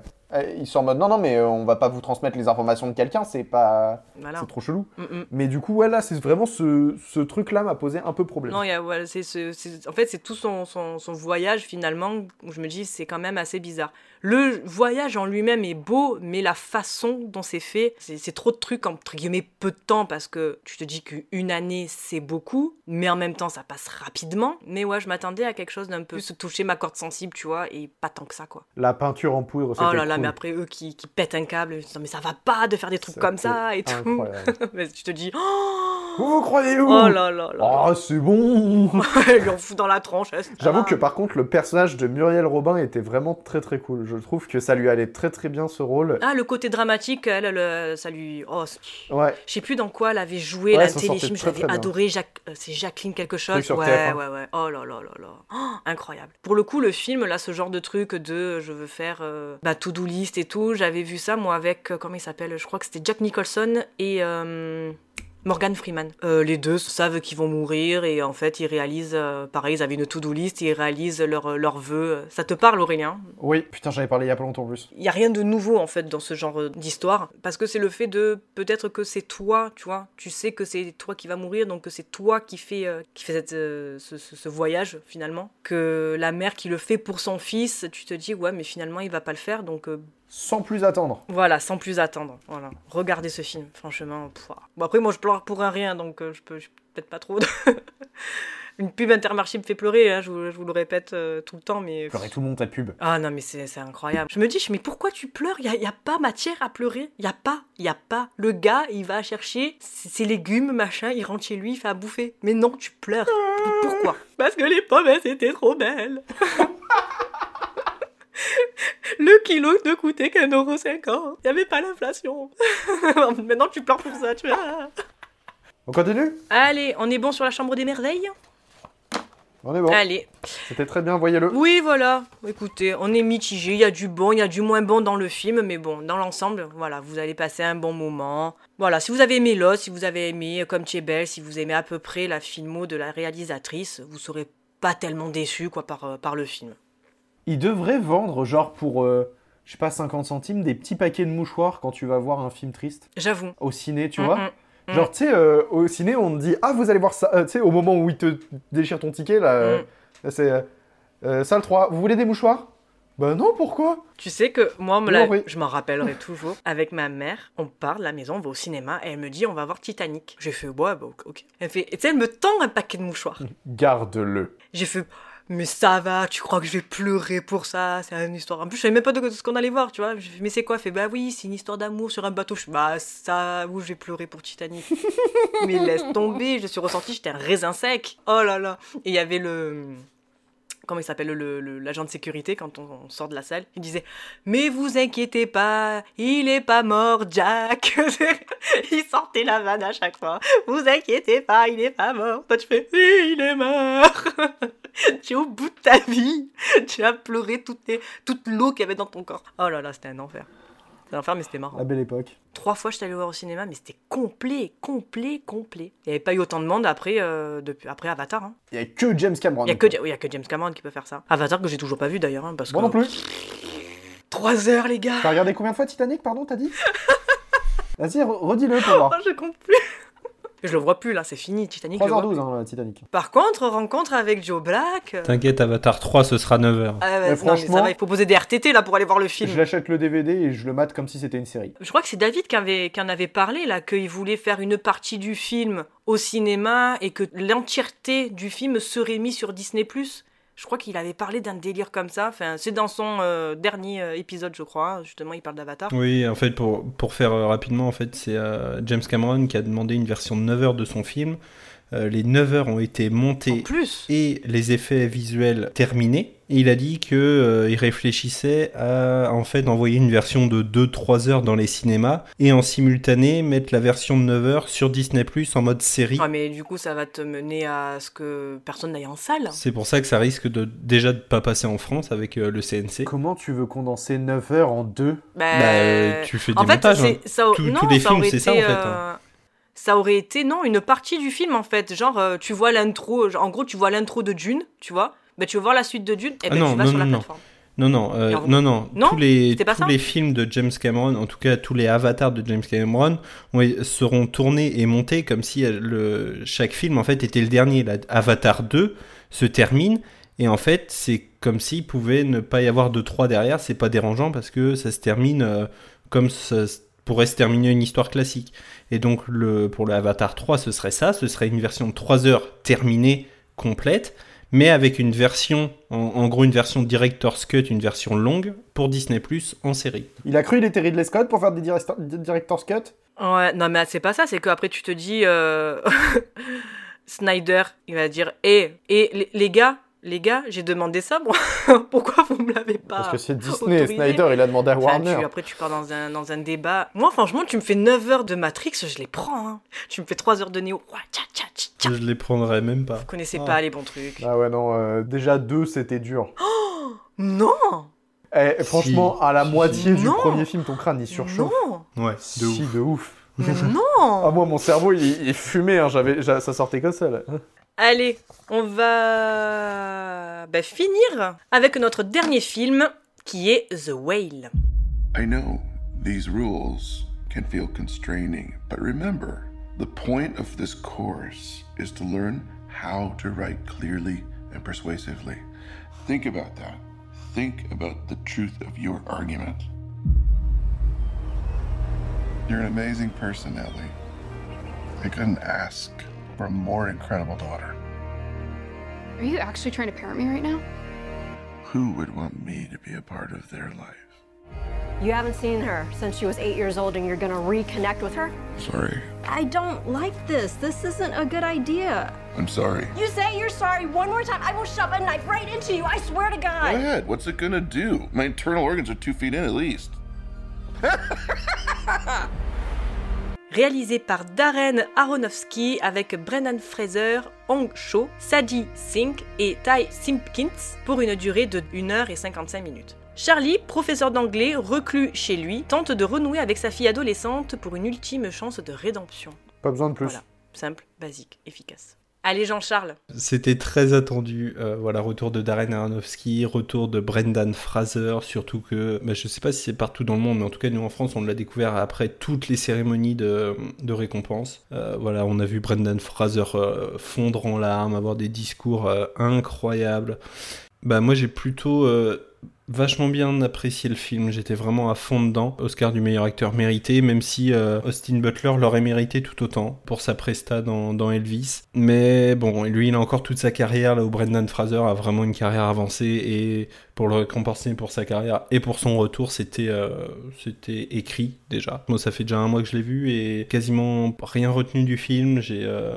Ils sont en mode, non, non, mais on va pas vous transmettre les informations de quelqu'un, c'est pas... Voilà. C'est trop chelou. Mm-mm. Mais du coup, ouais, là, c'est vraiment ce, ce truc-là m'a posé un peu problème. Non, y a, ouais, c'est, c'est, c'est, en fait, c'est tout son, son, son voyage, finalement, où je me dis, c'est quand même assez bizarre. Le voyage en lui-même est beau, mais la façon dont c'est fait, c'est, c'est trop de trucs, entre guillemets, peu de temps, parce que tu te dis qu'une année, c'est beaucoup, mais en même temps, ça passe rapidement. Mais ouais, je m'attendais à quelque chose d'un peu plus toucher ma corde sensible, tu vois, et pas tant que ça, quoi. La peinture en poudre, c'était... Oh là là, mais après eux qui, qui pètent un câble, ils disent non mais ça va pas de faire des trucs c'est comme ça et tout. Mais tu te dis oh, vous, vous croyez où? Oh là là là. Ah oh, c'est bon. Ils en foutent dans la tronche. J'avoue que par contre le personnage de Muriel Robin était vraiment très très cool. Je trouve que ça lui allait très très bien ce rôle. Ah le côté dramatique, elle, elle ça lui. Oh. Ouais. Je sais plus dans quoi elle avait joué ouais, la téléfilm, j'avais très adoré. Bien. Jacques, c'est Jacqueline quelque chose. Ouais ouais ouais. Oh là là là là. Oh, incroyable. Pour le coup le film là ce genre de truc de je veux faire euh, bah tout doux liste et tout, j'avais vu ça moi avec euh, comment il s'appelle, je crois que c'était Jack Nicholson et euh, Morgan Freeman. Euh, les deux savent qu'ils vont mourir et en fait ils réalisent, euh, pareil ils avaient une to-do list, ils réalisent leurs leur vœux. Ça te parle Aurélien? Oui, putain j'avais parlé il y a pas longtemps en plus. Il y a rien de nouveau en fait dans ce genre d'histoire parce que c'est le fait de peut-être que c'est toi, tu vois, tu sais que c'est toi qui va mourir donc que c'est toi qui fait euh, qui fait cette, euh, ce, ce, ce voyage finalement, que la mère qui le fait pour son fils, tu te dis ouais mais finalement il va pas le faire donc... Euh, Sans plus attendre. Voilà, sans plus attendre. Voilà. Regardez ce film, franchement. Pff. Bon, après, moi, je pleure pour un rien, donc euh, je peux, je peux peut-être pas trop. Une pub Intermarché me fait pleurer, hein, je, vous, je vous le répète euh, tout le temps, mais... Pleurer tout le monde, ta pub. Ah non, mais c'est, c'est incroyable. Je me dis, mais pourquoi tu pleures ? Il n'y a, a pas matière à pleurer. Il n'y a pas, il n'y a pas. Le gars, il va chercher ses légumes, machin, il rentre chez lui, il fait à bouffer. Mais non, tu pleures. Pourquoi ? Parce que les pommes, elles étaient trop belles. Le kilo ne coûtait qu'un euro cinquante. Il n'y avait pas l'inflation. Maintenant, tu pleures pour ça, tu vois. On continue ? Allez, on est bon sur La Chambre des Merveilles ? On est bon. Allez. C'était très bien, voyez-le. Oui, voilà. Écoutez, on est mitigé. Il y a du bon, il y a du moins bon dans le film, mais bon, dans l'ensemble, voilà, vous allez passer un bon moment. Voilà, si vous avez aimé Lost, si vous avez aimé Comme tu es belle, si vous aimez à peu près la filmo de la réalisatrice, vous serez pas tellement déçu quoi par, par le film. Ils devraient vendre, genre pour, euh, je sais pas, cinquante centimes, des petits paquets de mouchoirs quand tu vas voir un film triste. J'avoue. Au ciné, tu mmh, vois mmh. Genre, tu sais, euh, au ciné, on te dit « Ah, vous allez voir ça euh, !» Tu sais, au moment où il te déchire ton ticket, là, euh, mm. c'est euh, « Salle trois, vous voulez des mouchoirs ?» Ben non, pourquoi ? Tu sais que moi, me non, la... oui. je m'en rappellerai toujours. Avec ma mère, on part de la maison, on va au cinéma, et elle me dit « On va voir Titanic. » J'ai fait « Ouais, bah ok. » Elle fait... Tu sais, elle me tend un paquet de mouchoirs. Garde-le. J'ai fait « Mais ça va, tu crois que je vais pleurer pour ça ? C'est une histoire... » En plus, je savais même pas de ce qu'on allait voir, tu vois. J'ai fait « Mais c'est quoi ?» Elle fait « Bah oui, c'est une histoire d'amour sur un bateau. » Je fais « Bah ça, où je vais pleurer pour Titanic. » Mais laisse tomber, je suis ressortie, j'étais un raisin sec. Oh là là. Et il y avait le... Comment il s'appelle le, le, l'agent de sécurité quand on, on sort de la salle. Il disait « Mais vous inquiétez pas, il est pas mort, Jack. » Il sortait la vanne à chaque fois. « Vous inquiétez pas, il est pas mort. » Toi, tu fais « Il est mort. » Tu es au bout de ta vie, tu as pleuré toute, les, toute l'eau qu'il y avait dans ton corps. Oh là là, c'était un enfer. C'était un enfer, mais c'était marrant. La belle époque. Trois fois, je suis allée voir au cinéma, mais c'était complet, complet, complet. Il n'y avait pas eu autant de monde après, euh, depuis, après Avatar. Hein. Il n'y a que James Cameron. Il n'y a, oui, a que James Cameron qui peut faire ça. Avatar que j'ai toujours pas vu d'ailleurs. Hein, parce Moi que... non plus. Trois heures, les gars. T'as regardé combien de fois Titanic, pardon, t'as dit ? Vas-y, redis-le pour voir. Je compte plus. Je le vois plus là, c'est fini, Titanic. trois heures douze, hein, Titanic. Par contre, rencontre avec Joe Black. Euh... T'inquiète, Avatar trois, ce sera neuf heures. Ah, bah, non, franchement, ça va, il faut poser des R T T là pour aller voir le film. Je l'achète le D V D et je le mate comme si c'était une série. Je crois que c'est David qui, avait, qui en avait parlé là, qu'il voulait faire une partie du film au cinéma et que l'entièreté du film serait mise sur Disney plus. Je crois qu'il avait parlé d'un délire comme ça. Enfin, c'est dans son euh, dernier euh, épisode, je crois. Justement, il parle d'Avatar. Oui, en fait, pour, pour faire euh, rapidement, en fait, c'est euh, James Cameron qui a demandé une version de neuf heures de son film. Euh, les neuf heures ont été montées et les effets visuels terminés. Et il a dit qu'il euh, réfléchissait à en fait, envoyer une version de deux à trois heures dans les cinémas et en simultané mettre la version de neuf heures sur Disney plus, en mode série. Ah mais du coup ça va te mener à ce que personne n'aille en salle. C'est pour ça que ça risque de, déjà de ne pas passer en France avec euh, le C N C. Comment tu veux condenser neuf heures en deux ? Bah, bah tu fais des en montages. Fait, c'est, ça... hein. Tout, non, tous les films c'est ça en euh... fait. Hein. Ça aurait été, non, une partie du film en fait. Genre euh, tu vois l'intro, genre, en gros tu vois l'intro de Dune, tu vois. Ben, tu veux voir la suite de Dune, et ben, ah non, tu vas non, sur la non, plateforme. Non, non, euh, non, non, non, non. Tous, les, tous les films de James Cameron, en tout cas tous les avatars de James Cameron, ont, seront tournés et montés comme si le, chaque film en fait, était le dernier. Là, Avatar deux se termine, et en fait, c'est comme s'il pouvait ne pas y avoir de trois derrière. C'est pas dérangeant parce que ça se termine euh, comme ça pourrait se terminer une histoire classique. Et donc, le, pour le Avatar trois, ce serait ça. Ce serait une version de trois heures terminée, complète, mais avec une version, en, en gros une version director's cut, une version longue, pour Disney plus, en série. Il a cru il était Ridley Scott pour faire des director's cut ? Ouais, non mais c'est pas ça, c'est qu'après tu te dis... Euh... Snyder, il va dire hey, « Et les, les gars, les gars, j'ai demandé ça, bon, pourquoi vous me l'avez pas Parce que c'est Disney, autorisé. Snyder, il a demandé à enfin, Warner. Tu, après tu pars dans un, dans un débat. Moi franchement, tu me fais neuf heures de Matrix, je les prends. Hein. Tu me fais trois heures de Neo. Ouah, tcha, tcha, tcha. Je les prendrais même pas. Vous connaissez ah. pas les bons trucs. Ah ouais, non, euh, déjà deux, c'était dur. Oh, non eh, franchement, si. à la moitié si. du non. premier film, ton crâne, il surchauffe. Non Ouais, de si, ouf. de ouf. Mais non Ah, moi, mon cerveau, il, il fumait, hein, j'avais, j'avais, ça sortait comme ça, là. Allez, on va bah, finir avec notre dernier film, qui est The Whale. I know, these rules can feel constraining, but remember, the point of this course is to learn how to write clearly and persuasively. Think about that. Think about the truth of your argument. You're an amazing person, Ellie. I couldn't ask for a more incredible daughter. Are you actually trying to parent me right now? Who would want me to be a part of their life? You haven't seen her since she was eight years old and you're gonna reconnect with her? Sorry. I don't like this. This isn't a good idea. I'm sorry. You say you're sorry one more time, I will shove a knife right into you. I swear to God. Go ahead. What's it gonna do? My internal organs are two feet in at least. Réalisé par Darren Aronofsky avec Brendan Fraser Hong Cho, Sadie Sink et Ty Simpkins pour une durée de une heure cinquante-cinq minutes. Charlie, professeur d'anglais, reclus chez lui, tente de renouer avec sa fille adolescente pour une ultime chance de rédemption. Pas besoin de plus. Voilà, simple, basique, efficace. Allez Jean-Charles. C'était très attendu, euh, voilà, retour de Darren Aronofsky, retour de Brendan Fraser, surtout que, bah, je sais pas si c'est partout dans le monde, mais en tout cas nous en France on l'a découvert après toutes les cérémonies de, de récompense. Euh, voilà, on a vu Brendan Fraser euh, fondre en larmes, avoir des discours euh, incroyables. Bah moi j'ai plutôt... Euh, vachement bien apprécié le film, j'étais vraiment à fond dedans. Oscar du meilleur acteur mérité, même si euh, Austin Butler l'aurait mérité tout autant pour sa presta dans, dans Elvis. Mais bon, lui il a encore toute sa carrière, là où Brendan Fraser a vraiment une carrière avancée, et pour le récompenser pour sa carrière et pour son retour, c'était, euh, c'était écrit déjà. Moi ça fait déjà un mois que je l'ai vu et quasiment rien retenu du film, j'ai... Euh...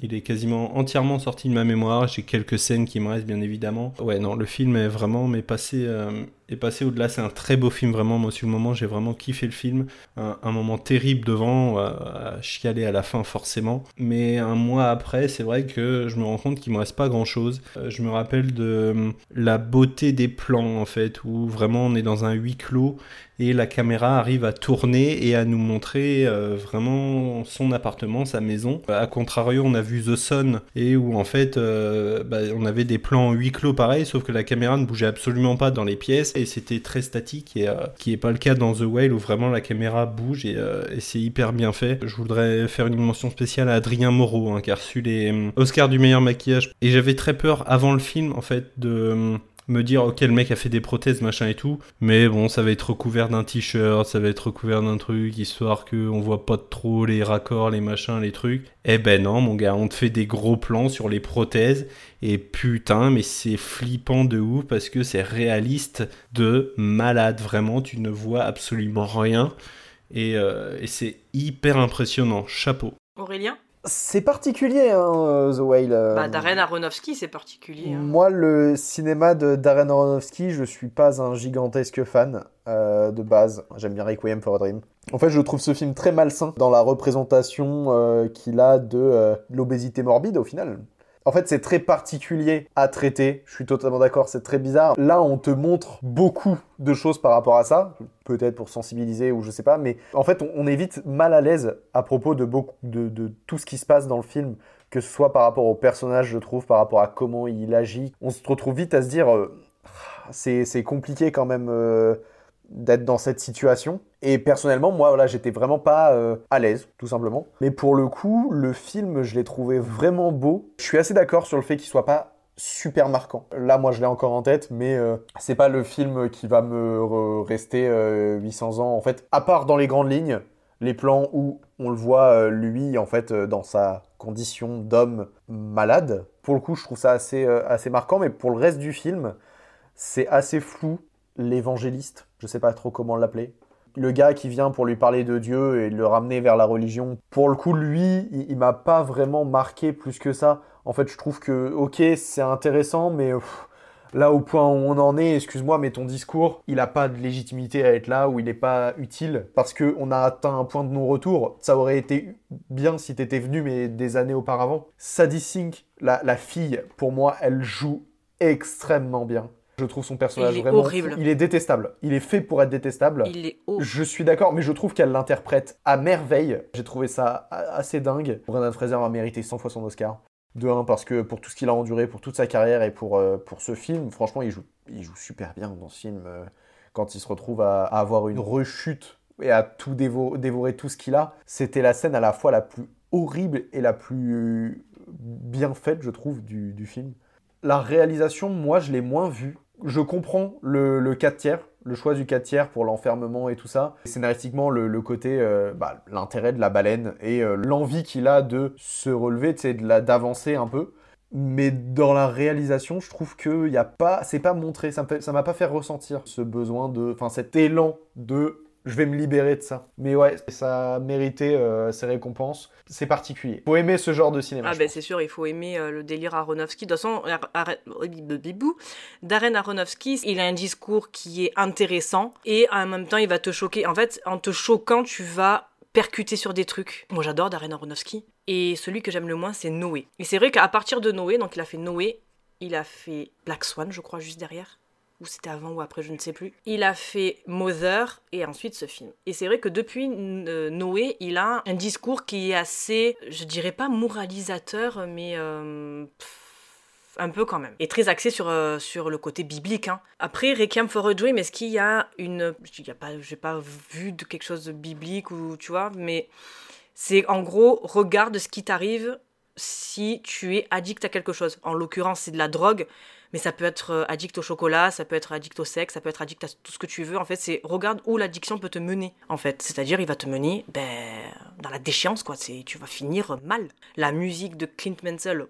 Il est quasiment entièrement sorti de ma mémoire. J'ai quelques scènes qui me restent, bien évidemment. Ouais, non, le film est vraiment mais passé, euh, est passé au-delà. C'est un très beau film, vraiment. Moi, sur le moment, j'ai vraiment kiffé le film. Un, un moment terrible devant, euh, à chialer à la fin, forcément. Mais un mois après, c'est vrai que je me rends compte qu'il me reste pas grand-chose. Euh, je me rappelle de euh, la beauté des plans, en fait, où vraiment on est dans un huis clos et la caméra arrive à tourner et à nous montrer euh, vraiment son appartement, sa maison. A contrario, on a vu The Sun, et où en fait euh, bah, on avait des plans huis clos pareil, sauf que la caméra ne bougeait absolument pas dans les pièces et c'était très statique, et euh, qui n'est pas le cas dans The Whale où vraiment la caméra bouge et, euh, et c'est hyper bien fait. Je voudrais faire une mention spéciale à Adrien Moreau, hein, qui a reçu les euh, Oscars du meilleur maquillage, et j'avais très peur avant le film en fait de... Euh, me dire ok le mec a fait des prothèses machin et tout, mais bon ça va être recouvert d'un t-shirt, ça va être recouvert d'un truc histoire que on voit pas trop les raccords, les machins, les trucs. Eh ben non mon gars, on te fait des gros plans sur les prothèses et putain mais c'est flippant de ouf parce que c'est réaliste de malade, vraiment tu ne vois absolument rien et, euh, et c'est hyper impressionnant, chapeau. Aurélien ? C'est particulier, hein, The Whale. Bah, Darren Aronofsky, c'est particulier. Hein. Moi, le cinéma de Darren Aronofsky, je suis pas un gigantesque fan euh, de base. J'aime bien Requiem for a Dream. En fait, je trouve ce film très malsain dans la représentation euh, qu'il a de euh, l'obésité morbide, au final. En fait, c'est très particulier à traiter. Je suis totalement d'accord, c'est très bizarre. Là, on te montre beaucoup de choses par rapport à ça. Peut-être pour sensibiliser ou je sais pas, mais en fait, on, on est vite mal à l'aise à propos de, beaucoup, de, de tout ce qui se passe dans le film, que ce soit par rapport au personnage, je trouve, par rapport à comment il agit. On se retrouve vite à se dire, euh, c'est, c'est compliqué quand même euh, d'être dans cette situation. Et personnellement, moi, voilà, j'étais vraiment pas euh, à l'aise, tout simplement. Mais pour le coup, le film, je l'ai trouvé vraiment beau. Je suis assez d'accord sur le fait qu'il soit pas super marquant. Là, moi, je l'ai encore en tête, mais euh, c'est pas le film qui va me rester euh, huit cents ans, en fait. À part dans les grandes lignes, les plans où on le voit, euh, lui, en fait, euh, dans sa condition d'homme malade. Pour le coup, je trouve ça assez, euh, assez marquant, mais pour le reste du film, c'est assez flou. L'évangéliste, je sais pas trop comment l'appeler. Le gars qui vient pour lui parler de Dieu et le ramener vers la religion. Pour le coup, lui, il, il m'a pas vraiment marqué plus que ça. En fait, je trouve que, ok, c'est intéressant, mais pff, là, au point où on en est, excuse-moi, mais ton discours, il n'a pas de légitimité à être là, ou il n'est pas utile, parce qu'on a atteint un point de non-retour. Ça aurait été bien si t'étais venu, mais des années auparavant. Sadie Sink, la, la fille, pour moi, elle joue extrêmement bien. Je trouve son personnage vraiment... horrible. Il est détestable. Il est fait pour être détestable. Il est horrible. Je suis d'accord, mais je trouve qu'elle l'interprète à merveille. J'ai trouvé ça assez dingue. Brendan Fraser a mérité cent fois son Oscar. De un, parce que pour tout ce qu'il a enduré, pour toute sa carrière et pour, euh, pour ce film, franchement, il joue, il joue super bien dans ce film. Euh, quand il se retrouve à, à avoir une rechute et à tout dévo- dévorer tout ce qu'il a, c'était la scène à la fois la plus horrible et la plus bien faite, je trouve, du, du film. La réalisation, moi, je l'ai moins vue. Je comprends le, le quatre tiers, le choix du quatre tiers pour l'enfermement et tout ça. Scénaristiquement, le, le côté, euh, bah, l'intérêt de la baleine et euh, l'envie qu'il a de se relever, de la, d'avancer un peu. Mais dans la réalisation, je trouve que y a pas, c'est pas montré, ça, me fait, ça m'a pas fait ressentir ce besoin de... Enfin, cet élan de... Je vais me libérer de ça. Mais ouais, ça a mérité euh, ses récompenses. C'est particulier. Faut aimer ce genre de cinéma. Ah ben c'est sûr, il faut aimer euh, le délire Aronofsky. De toute façon, Ar- Ar- Darren Aronofsky, il a un discours qui est intéressant et en même temps, il va te choquer. En fait, en te choquant, tu vas percuter sur des trucs. Moi, j'adore Darren Aronofsky. Et celui que j'aime le moins, c'est Noé. Et c'est vrai qu'à partir de Noé, donc il a fait Noé, il a fait Black Swan, je crois, juste derrière. Ou c'était avant ou après, je ne sais plus. Il a fait Mother et ensuite ce film. Et c'est vrai que depuis euh, Noé, il a un discours qui est assez, je dirais pas moralisateur, mais euh, pff, un peu quand même. Et très axé sur, euh, sur le côté biblique. Hein. Après, Requiem for a Dream, est-ce qu'il y a une... Je n'ai pas, pas vu de quelque chose de biblique, ou tu vois, mais c'est en gros, regarde ce qui t'arrive si tu es addict à quelque chose. En l'occurrence, c'est de la drogue, mais ça peut être addict au chocolat, ça peut être addict au sexe, ça peut être addict à tout ce que tu veux. En fait, c'est regarde où l'addiction peut te mener, en fait. C'est-à-dire, il va te mener ben, dans la déchéance, quoi. C'est, tu vas finir mal. La musique de Clint Mansell,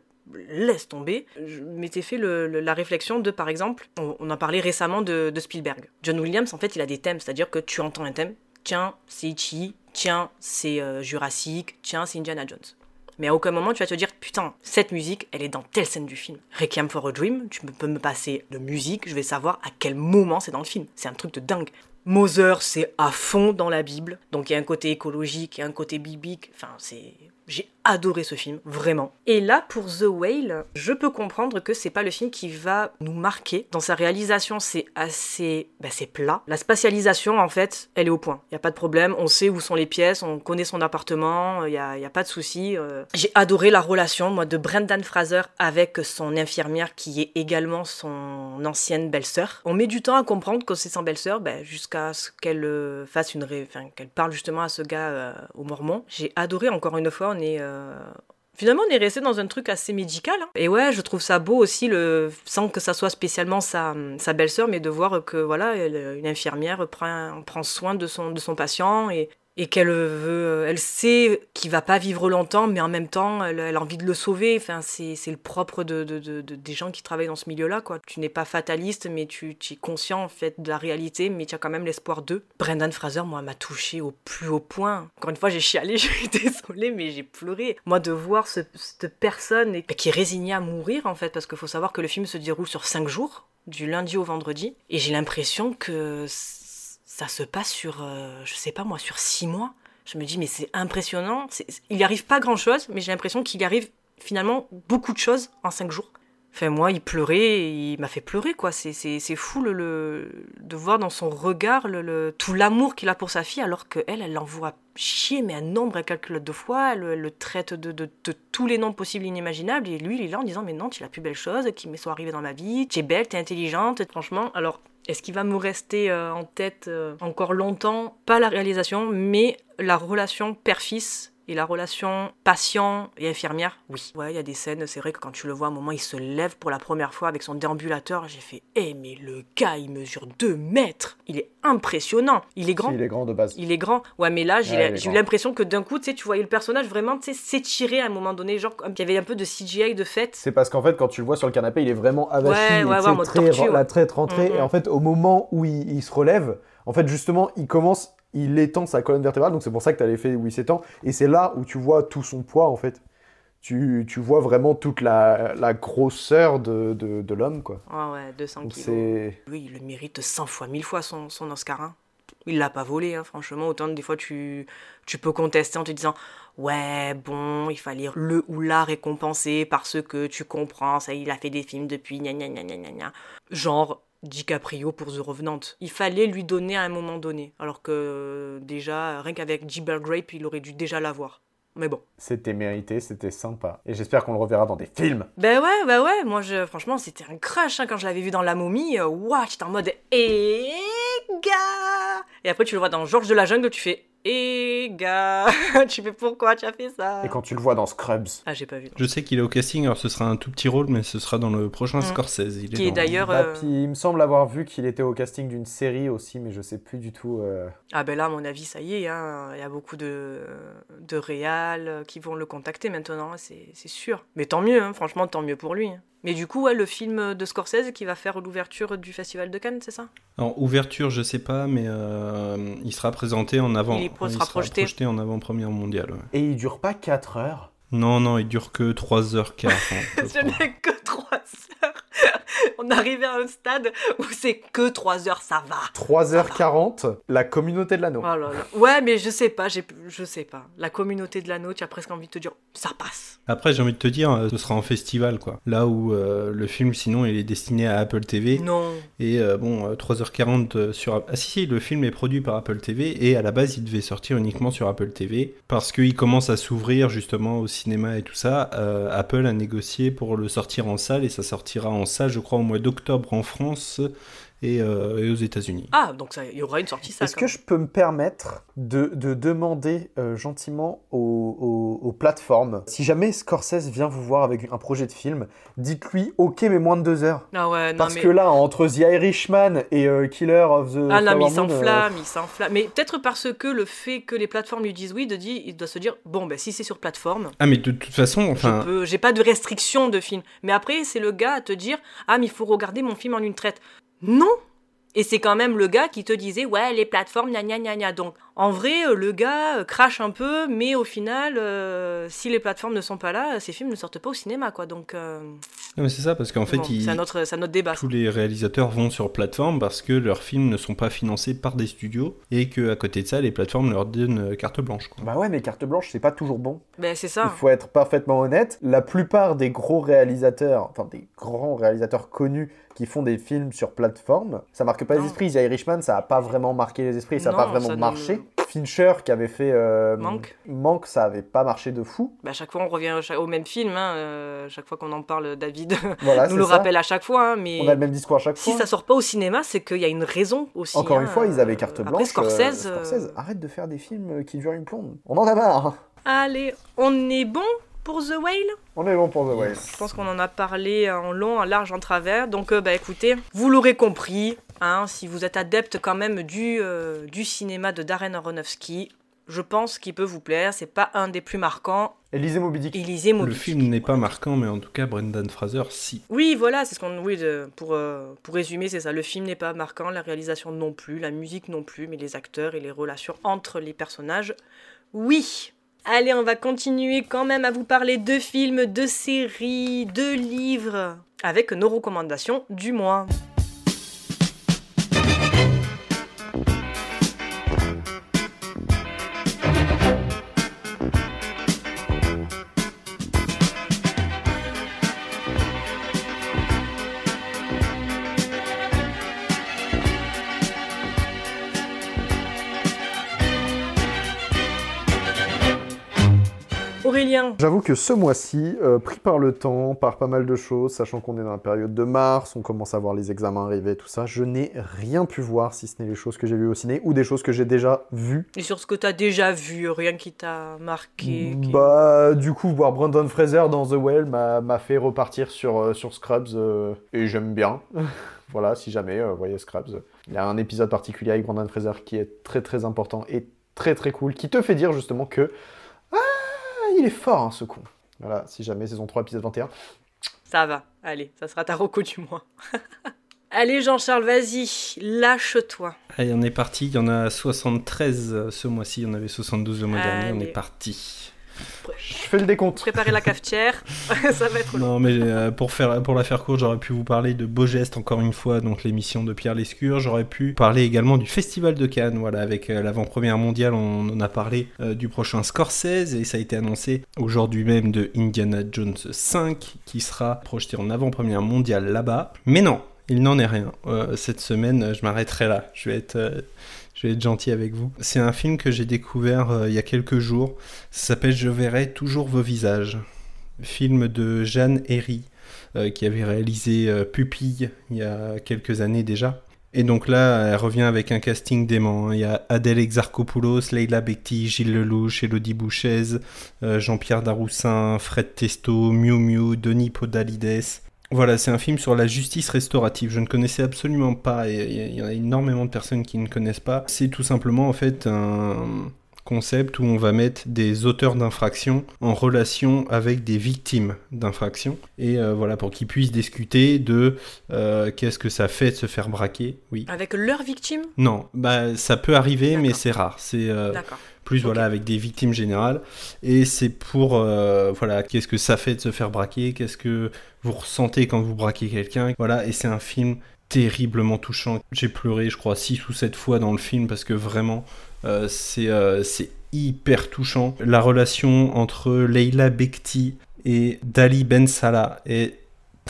laisse tomber. Je m'étais fait le, le, la réflexion de, par exemple, on, on en parlait récemment de, de Spielberg. John Williams, en fait, il a des thèmes, c'est-à-dire que tu entends un thème, tiens, c'est Ichi, tiens, c'est euh, Jurassic, tiens, c'est Indiana Jones. Mais à aucun moment, tu vas te dire, putain, cette musique, elle est dans telle scène du film. Requiem for a Dream, tu peux me passer de musique, je vais savoir à quel moment c'est dans le film. C'est un truc de dingue. Mother, c'est à fond dans la Bible. Donc, il y a un côté écologique, il y a un côté biblique. Enfin, c'est... J'ai adoré ce film, vraiment. Et là, pour The Whale, je peux comprendre que c'est pas le film qui va nous marquer. Dans sa réalisation, c'est assez... Ben, c'est plat. La spatialisation, en fait, elle est au point. Il y a pas de problème, on sait où sont les pièces, on connaît son appartement, il y a, y a pas de souci. Euh... J'ai adoré la relation, moi, de Brendan Fraser avec son infirmière, qui est également son ancienne belle-sœur. On met du temps à comprendre que c'est son belle-sœur, ben, jusqu'à à ce qu'elle euh, fasse une ré... enfin, qu'elle parle justement à ce gars euh, au Mormon. J'ai adoré, encore une fois, on est euh... finalement on est resté dans un truc assez médical. Hein. Et ouais, je trouve ça beau aussi, le... sans que ça soit spécialement sa, sa belle-sœur, mais de voir que voilà, elle, une infirmière prend, prend soin de son, de son patient et, et qu'elle veut, elle sait qu'il va pas vivre longtemps, mais en même temps, elle, elle a envie de le sauver. Enfin, c'est, c'est le propre de, de, de, de, des gens qui travaillent dans ce milieu-là, quoi. Tu n'es pas fataliste, mais tu, tu es conscient, en fait, de la réalité, mais tu as quand même l'espoir d'eux. Brendan Fraser, moi, m'a touchée au plus haut point. Encore une fois, j'ai chialé, je suis désolée, mais j'ai pleuré. Moi, de voir ce, cette personne qui est résignée à mourir, en fait, parce qu'il faut savoir que le film se déroule sur cinq jours, du lundi au vendredi, et j'ai l'impression que... ça se passe sur, euh, je sais pas moi, sur six mois. Je me dis, mais c'est impressionnant. C'est, il n'y arrive pas grand-chose, mais j'ai l'impression qu'il y arrive finalement beaucoup de choses en cinq jours. Enfin, moi, il pleurait, et il m'a fait pleurer, quoi. C'est, c'est, c'est fou le, le, de voir dans son regard le, le, tout l'amour qu'il a pour sa fille, alors qu'elle, elle l'envoie chier, mais un nombre incalculable de fois. Elle, elle le traite de, de, de tous les noms possibles et inimaginables. Et lui, il est là en disant, mais non, tu es la plus belle chose qui m'est soit arrivée dans ma vie. Tu es belle, tu es intelligente. Et franchement, alors... Est-ce qu'il va me rester euh, en tête euh, encore longtemps? Pas la réalisation, mais la relation père-fils et la relation patient et infirmière, oui. Ouais, il y a des scènes, c'est vrai que quand tu le vois, à un moment, il se lève pour la première fois avec son déambulateur. J'ai fait, hé, hey, mais le gars, il mesure deux mètres. Il est impressionnant. Il est grand. Il est grand de base. Il est grand. Ouais, mais là, j'ai, ouais, j'ai eu l'impression que d'un coup, tu sais, tu voyais le personnage vraiment, tu sais, s'étirer à un moment donné, genre, il y avait un peu de C G I de fait. C'est parce qu'en fait, quand tu le vois sur le canapé, il est vraiment avachi. Ouais, ouais, ouais, très, tortue, ouais. La traite rentrée. Mm-hmm. Et en fait, au moment où il, il se relève, en fait, justement, il commence... il étend sa colonne vertébrale, donc c'est pour ça que tu as l'effet où il s'étend, et c'est là où tu vois tout son poids, en fait. Tu, tu vois vraiment toute la, la grosseur de, de, de l'homme, quoi. Ah ouais, deux cents kilos. C'est... Lui, il le mérite cent fois, mille fois, son, son Oscar, hein. Il l'a pas volé, hein, franchement. Autant des fois, tu, tu peux contester en te disant « Ouais, bon, il fallait le ou la récompenser parce que tu comprends, ça, il a fait des films depuis, gna gna gna gna gna gna. » Genre... DiCaprio pour The Revenant. Il fallait lui donner à un moment donné, alors que déjà, rien qu'avec Gibber Grape, il aurait dû déjà l'avoir. Mais bon. C'était mérité, c'était sympa. Et j'espère qu'on le reverra dans des films. Ben ouais, ben ouais. Moi, je, franchement, c'était un crash hein, quand je l'avais vu dans La Momie. Waouh, j'étais en mode eh gars. Et après, tu le vois dans Georges de la Jungle, tu fais eh gars. Tu fais pourquoi tu as fait ça. Et quand tu le vois dans Scrubs. Ah, j'ai pas vu. Non. Je sais qu'il est au casting, alors ce sera un tout petit rôle, mais ce sera dans le prochain mmh. Scorsese. Il Qui est, est dans... d'ailleurs. Euh... Bah, puis, il me semble avoir vu qu'il était au casting d'une série aussi, mais je sais plus du tout. Euh... Ah ben là, à mon avis, ça y est. Hein. Il y a beaucoup de de réa qui vont le contacter maintenant, c'est, c'est sûr. Mais tant mieux, hein, franchement, tant mieux pour lui. Mais du coup, ouais, le film de Scorsese qui va faire l'ouverture du Festival de Cannes, c'est ça ? Alors, ouverture, je sais pas, mais euh, il sera présenté en avant. Il, il sera projeté. projeté en avant-première mondiale. Ouais. Et il dure pas quatre heures ? Non, non, il dure que trois heures quinze. Hein, je n'ai que trois heures. On arrivait à un stade où c'est que trois heures, ça va. trois heures quarante, la communauté de l'anneau. Oh là là. Ouais, mais je sais pas, j'ai... je sais pas. La communauté de l'anneau, tu as presque envie de te dire, ça passe. Après, j'ai envie de te dire, ce sera en festival, quoi. Là où euh, le film, sinon, il est destiné à Apple T V. Non. Et euh, bon, trois heures quarante sur... Ah si, si, le film est produit par Apple T V et à la base, il devait sortir uniquement sur Apple T V parce qu'il commence à s'ouvrir, justement, au cinéma et tout ça. Euh, Apple a négocié pour le sortir en salle et ça sortira en salle, je crois, au mois d'octobre en France et, euh, et aux États-Unis. Ah, donc il y aura une sortie ça. Est-ce que je peux me permettre de, de demander euh, gentiment aux, aux, aux plateformes, si jamais Scorsese vient vous voir avec un projet de film, dites-lui « Ok, mais moins de deux heures ah ». Ouais, parce mais... que là, entre The Irishman et euh, Killer of the ah, Flower Moon... Ah non, mais il s'enflamme, euh... il s'enflamme. Mais peut-être parce que le fait que les plateformes lui disent oui, de dire, il doit se dire « Bon, ben si c'est sur plateforme... » Ah, mais de, de toute façon... enfin je peux, j'ai pas de restriction de film. Mais après, c'est le gars à te dire « Ah, mais il faut regarder mon film en une traite ». Non. Et c'est quand même le gars qui te disait « Ouais, les plateformes, gna gna gna gna ». Donc, en vrai, le gars crache un peu, mais au final, euh, si les plateformes ne sont pas là, ces films ne sortent pas au cinéma, quoi. Donc, euh... non, mais c'est ça, parce qu'en fait, bon, il... c'est, un autre, c'est un autre débat. Tous les réalisateurs vont sur plateforme parce que leurs films ne sont pas financés par des studios et qu'à côté de ça, les plateformes leur donnent carte blanche, quoi. Bah ouais, mais carte blanche, c'est pas toujours bon. Ben, c'est ça. Il faut être parfaitement honnête. La plupart des gros réalisateurs, enfin, des grands réalisateurs connus, qui font des films sur plateforme, ça marque pas non. les esprits. The Irishman, ça a pas vraiment marqué les esprits, ça non, a pas vraiment marché. Nous... Fincher, qui avait fait euh, Manque. Manque, ça avait pas marché de fou. Bah, à chaque fois, on revient au même film. Hein. Euh, chaque fois qu'on en parle, David voilà, nous le ça. rappelle à chaque fois. Hein, mais on a le même discours à chaque si fois. Si ça sort pas au cinéma, c'est qu'il y a une raison aussi. Encore hein, une fois, ils avaient carte euh, blanche. Après, Scorsese, euh, Scorsese, arrête de faire des films qui durent une plombe. On en a marre. Allez, on est bon pour The Whale ? On est bon pour The Whale. Je pense qu'on en a parlé en long, en large, en travers. Donc, euh, bah, écoutez, vous l'aurez compris, hein, si vous êtes adepte quand même du, euh, du cinéma de Darren Aronofsky, je pense qu'il peut vous plaire. C'est pas un des plus marquants. Et lisez Moby Dick. Et lisez Moby Dick. Le film n'est pas marquant, mais en tout cas, Brendan Fraser, si. Oui, voilà, c'est ce qu'on... Oui, de, pour, euh, pour résumer, c'est ça. Le film n'est pas marquant, la réalisation non plus, la musique non plus, mais les acteurs et les relations entre les personnages, oui. Allez, on va continuer quand même à vous parler de films, de séries, de livres, avec nos recommandations du mois. J'avoue que ce mois-ci, euh, pris par le temps, par pas mal de choses, sachant qu'on est dans la période de mars, on commence à voir les examens arriver, tout ça, je n'ai rien pu voir, si ce n'est les choses que j'ai vues au ciné ou des choses que j'ai déjà vues. Et sur ce que t'as déjà vu, rien qui t'a marqué qui... Bah, du coup, voir Brendan Fraser dans The Whale m'a, m'a fait repartir sur, euh, sur Scrubs, euh, et j'aime bien. Voilà, si jamais, euh, voyez Scrubs. Il y a un épisode particulier avec Brendan Fraser qui est très très important et très très cool, qui te fait dire justement que... Il est fort, hein, ce con. Voilà, si jamais, saison trois, épisode vingt et un. Ça va, allez, ça sera ta reco du mois. Allez, Jean-Charles, vas-y, lâche-toi. Allez, on est parti, il y en a soixante-treize ce mois-ci, il y en avait soixante-douze le mois allez. dernier, on est parti. Je fais le décompte. Préparez la cafetière, ça va être long. Non, mais euh, pour, faire, pour la faire courte, j'aurais pu vous parler de Beaux Gestes, encore une fois, donc l'émission de Pierre Lescure. J'aurais pu parler également du Festival de Cannes, voilà, avec euh, l'avant-première mondiale, on en a parlé euh, du prochain Scorsese, et ça a été annoncé aujourd'hui même de Indiana Jones cinq, qui sera projeté en avant-première mondiale là-bas. Mais non, il n'en est rien. Euh, cette semaine, je m'arrêterai là, je vais être... Euh... Je vais être gentil avec vous. C'est un film que j'ai découvert euh, il y a quelques jours. Ça s'appelle « Je verrai toujours vos visages ». Film de Jeanne Herry, euh, qui avait réalisé euh, « Pupille » il y a quelques années déjà. Et donc là, elle revient avec un casting dément. Il y a Adèle Exarchopoulos, Leila Bekhti, Gilles Lelouch, Élodie Bouchez, euh, Jean-Pierre Daroussin, Fred Testo, Miu Miu, Denis Podalides... Voilà, c'est un film sur la justice restaurative. Je ne connaissais absolument pas, et il y a énormément de personnes qui ne connaissent pas. C'est tout simplement, en fait, un, concept où on va mettre des auteurs d'infractions en relation avec des victimes d'infractions. Et euh, voilà, pour qu'ils puissent discuter de euh, qu'est-ce que ça fait de se faire braquer. Oui. Avec leurs victimes ? Non, bah, ça peut arriver, D'accord. mais c'est rare. C'est, euh, D'accord. plus okay. voilà, avec des victimes générales, et c'est pour euh, voilà, qu'est-ce que ça fait de se faire braquer, qu'est-ce que vous ressentez quand vous braquez quelqu'un, voilà. Et c'est un film terriblement touchant. J'ai pleuré, je crois, six ou sept fois dans le film, parce que vraiment euh, c'est, euh, c'est hyper touchant. La relation entre Leila Bekhti et Dali Ben Salah est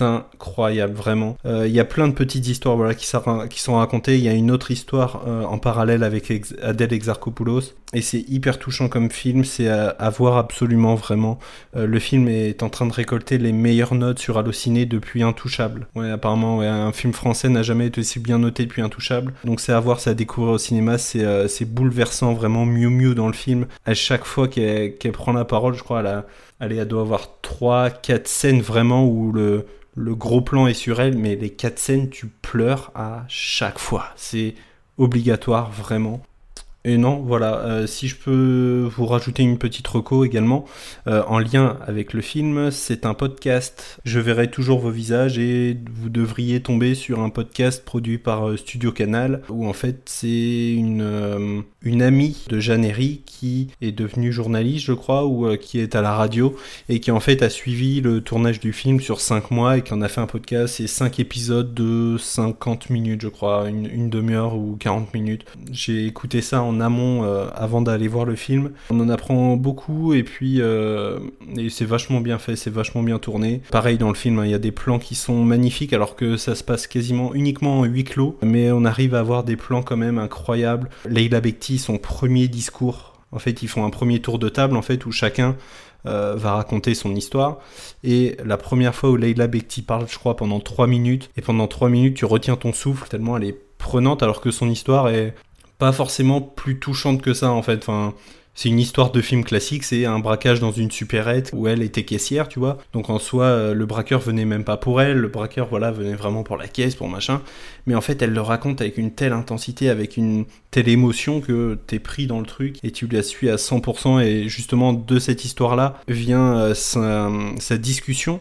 incroyable, vraiment. Il euh, y a plein de petites histoires voilà, qui, qui sont racontées. Il y a une autre histoire euh, en parallèle avec Ex- Adèle Exarchopoulos, et c'est hyper touchant comme film, c'est à, à voir absolument, vraiment. Euh, le film est en train de récolter les meilleures notes sur Allociné depuis Intouchable. Ouais, apparemment, ouais, un film français n'a jamais été aussi bien noté depuis Intouchable, donc c'est à voir, c'est à découvrir au cinéma, c'est, euh, c'est bouleversant, vraiment. Miu Miu dans le film, à chaque fois qu'elle, qu'elle prend la parole, je crois, elle a, allez, elle doit avoir trois quatre scènes vraiment où le Le gros plan est sur elle, mais les quatre scènes, tu pleures à chaque fois. C'est obligatoire, vraiment. Et non, voilà, euh, si je peux vous rajouter une petite reco également, euh, en lien avec le film, c'est un podcast. Je verrai toujours vos visages, et vous devriez tomber sur un podcast produit par euh, Studio Canal, où en fait c'est une, euh, une amie de Jeanne Herry qui est devenue journaliste, je crois, ou euh, qui est à la radio, et qui en fait a suivi le tournage du film sur cinq mois, et qui en a fait un podcast. C'est cinq épisodes de cinquante minutes, je crois, une, une demi-heure ou quarante minutes. J'ai écouté ça en en amont euh, avant d'aller voir le film. On en apprend beaucoup, et puis euh, et c'est vachement bien fait, c'est vachement bien tourné. Pareil dans le film, il hein, y a des plans qui sont magnifiques, alors que ça se passe quasiment uniquement en huis clos, mais on arrive à avoir des plans quand même incroyables. Leila Bekhti, son premier discours, en fait ils font un premier tour de table en fait où chacun Euh, va raconter son histoire, et la première fois où Leila Bekhti parle, je crois, pendant trois minutes, et pendant trois minutes tu retiens ton souffle tellement elle est prenante, alors que son histoire est pas forcément plus touchante que ça, en fait. Enfin, c'est une histoire de film classique, c'est un braquage dans une supérette où elle était caissière, tu vois. Donc en soi, le braqueur venait même pas pour elle, le braqueur, voilà, venait vraiment pour la caisse, pour machin. Mais en fait, elle le raconte avec une telle intensité, avec une telle émotion, que t'es pris dans le truc et tu la suis à cent pour cent. Et justement, de cette histoire-là vient sa, sa discussion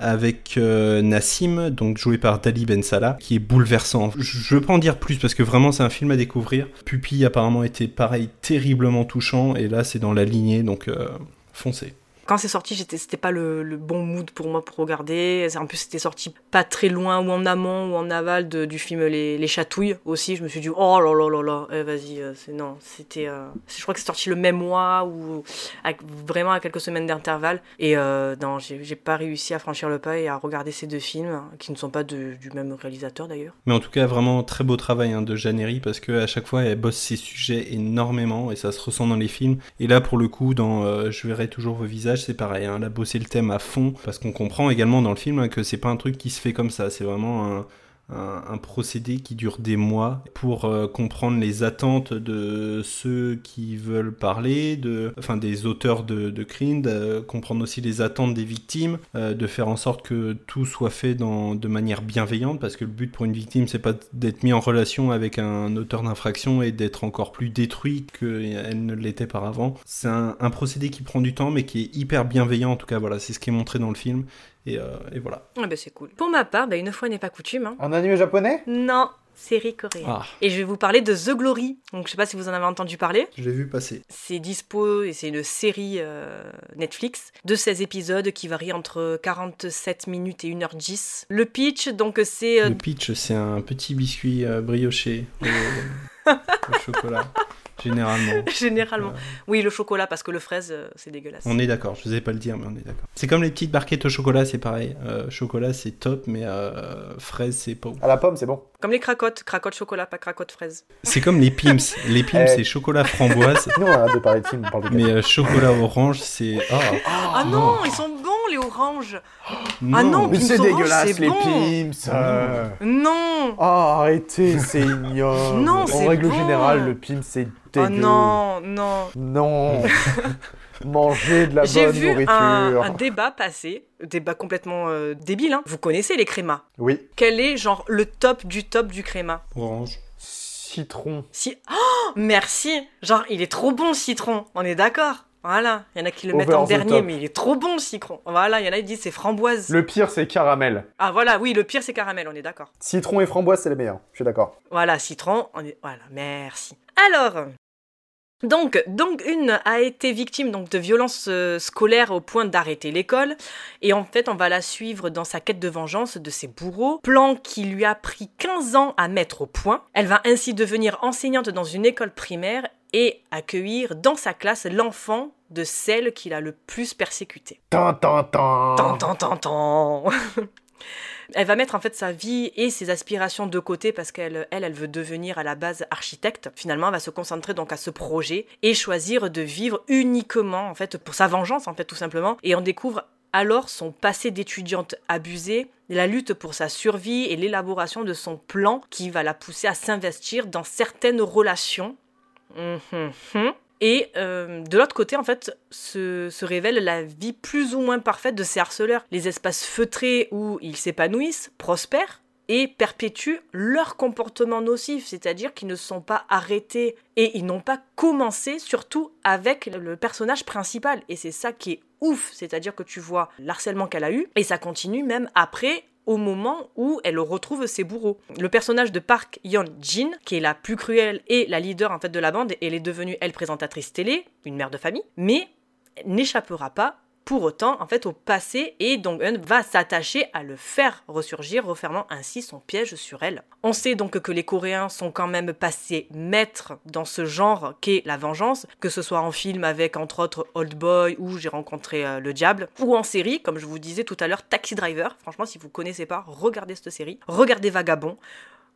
avec euh, Nassim, donc joué par Dali Ben Salah, qui est bouleversant. Je ne veux pas en dire plus, parce que vraiment c'est un film à découvrir. Pupille apparemment était pareil, terriblement touchant, et là c'est dans la lignée, donc euh, foncez. Quand c'est sorti, j'étais, c'était pas le, le bon mood pour moi pour regarder. En plus, c'était sorti pas très loin, ou en amont, ou en aval de, du film Les, Les Chatouilles aussi. Je me suis dit, oh là là là là, eh, vas-y, c'est, non, c'était. Euh, c'est, je crois que c'est sorti le même mois, ou avec, vraiment à quelques semaines d'intervalle. Et euh, non, j'ai, j'ai pas réussi à franchir le pas et à regarder ces deux films, qui ne sont pas de, du même réalisateur d'ailleurs. Mais en tout cas, vraiment très beau travail hein, de Jeanne Herry, parce qu'à chaque fois, elle bosse ses sujets énormément, et ça se ressent dans les films. Et là, pour le coup, dans euh, Je verrai toujours vos visages, c'est pareil, hein, elle a bossé le thème à fond, parce qu'on comprend également dans le film hein, que c'est pas un truc qui se fait comme ça, c'est vraiment un, un, un procédé qui dure des mois pour euh, comprendre les attentes de ceux qui veulent parler, de, enfin des auteurs de, de crimes, euh, comprendre aussi les attentes des victimes, euh, de faire en sorte que tout soit fait dans, de manière bienveillante, parce que le but pour une victime, c'est pas d'être mis en relation avec un auteur d'infraction et d'être encore plus détruit qu'elle ne l'était par avant. C'est un, un procédé qui prend du temps, mais qui est hyper bienveillant, en tout cas, voilà, c'est ce qui est montré dans le film. Et, euh, et voilà. Ah bah c'est cool. Pour ma part, bah une fois n'est pas coutume. Hein. Un anime japonais ? Non, série coréenne. Ah. Et je vais vous parler de The Glory. Donc je sais pas si vous en avez entendu parler. Je l'ai vu passer. C'est dispo, et c'est une série euh, Netflix de seize épisodes qui varient entre quarante-sept minutes et une heure dix. Le pitch, donc c'est... Euh... Le pitch, c'est un petit biscuit euh, brioché au, au chocolat. Généralement. Généralement. Euh... Oui, le chocolat, parce que le fraise, euh, c'est dégueulasse. On est d'accord, je ne sais pas le dire, mais on est d'accord. C'est comme les petites barquettes au chocolat, c'est pareil. Euh, chocolat, c'est top, mais euh, fraise, c'est pas bon. À la pomme, c'est bon. Comme les cracottes, cracottes chocolat, pas cracottes fraise. C'est comme les Pims. Les Pims, c'est chocolat framboise. Non, on arrête de parler de Pims, on parle de Mais euh, chocolat orange, c'est... Oh, oh, ah non, non, ils sont bons, les oranges. Non. Ah non, mais Pims c'est orange, dégueulasse, c'est les bon. Pims. Euh... Non. Ah, oh, arrêtez, c'est ignoble. Non, en c'est En règle bon. générale, le Pims, c'est... Oh non, non. Non. Manger de la J'ai bonne nourriture. J'ai vu un, un débat passer, débat complètement euh, débile. Hein. Vous connaissez les crémas ? Oui. Quel est genre le top du top du créma ? Orange. Citron. Si... Oh, merci. Genre, il est trop bon, Citron. On est d'accord. Voilà. Il y en a qui le Over mettent en dernier, top. Mais il est trop bon, Citron. Voilà, il y en a qui disent c'est framboise. Le pire, c'est caramel. Ah, voilà, oui, le pire, c'est caramel, on est d'accord. Citron et framboise, c'est les meilleurs. Je suis d'accord. Voilà, Citron, on est... Voilà, merci. Alors... Donc, donc, une a été victime donc, de violences euh, scolaires au point d'arrêter l'école. Et en fait, on va la suivre dans sa quête de vengeance de ses bourreaux. Plan qui lui a pris quinze ans à mettre au point. Elle va ainsi devenir enseignante dans une école primaire et accueillir dans sa classe l'enfant de celle qu'il a le plus persécuté. Tant, tant, tant. Tant, tant, tant, tant. Elle va mettre en fait sa vie et ses aspirations de côté parce qu'elle elle, elle veut devenir à la base architecte. Finalement, elle va se concentrer donc à ce projet et choisir de vivre uniquement en fait pour sa vengeance en fait tout simplement. Et on découvre alors son passé d'étudiante abusée, la lutte pour sa survie et l'élaboration de son plan qui va la pousser à s'investir dans certaines relations. Mm-hmm. Et euh, de l'autre côté, en fait, se, se révèle la vie plus ou moins parfaite de ces harceleurs. Les espaces feutrés où ils s'épanouissent, prospèrent et perpétuent leur comportement nocif. C'est-à-dire qu'ils ne sont pas arrêtés et ils n'ont pas commencé, surtout avec le personnage principal. Et c'est ça qui est ouf. C'est-à-dire que tu vois l'harcèlement qu'elle a eu et ça continue même après... au moment où elle retrouve ses bourreaux. Le personnage de Park Yeon-jin, qui est la plus cruelle et la leader en fait de la bande, elle est devenue, elle, présentatrice télé, une mère de famille, mais n'échappera pas pour autant en fait au passé et Dong-eun va s'attacher à le faire ressurgir, refermant ainsi son piège sur elle. On sait donc que les Coréens sont quand même passés maîtres dans ce genre qu'est la vengeance, que ce soit en film avec entre autres Old Boy ou J'ai rencontré euh, le diable, ou en série, comme je vous disais tout à l'heure, Taxi Driver. Franchement, si vous connaissez pas, regardez cette série, regardez Vagabond,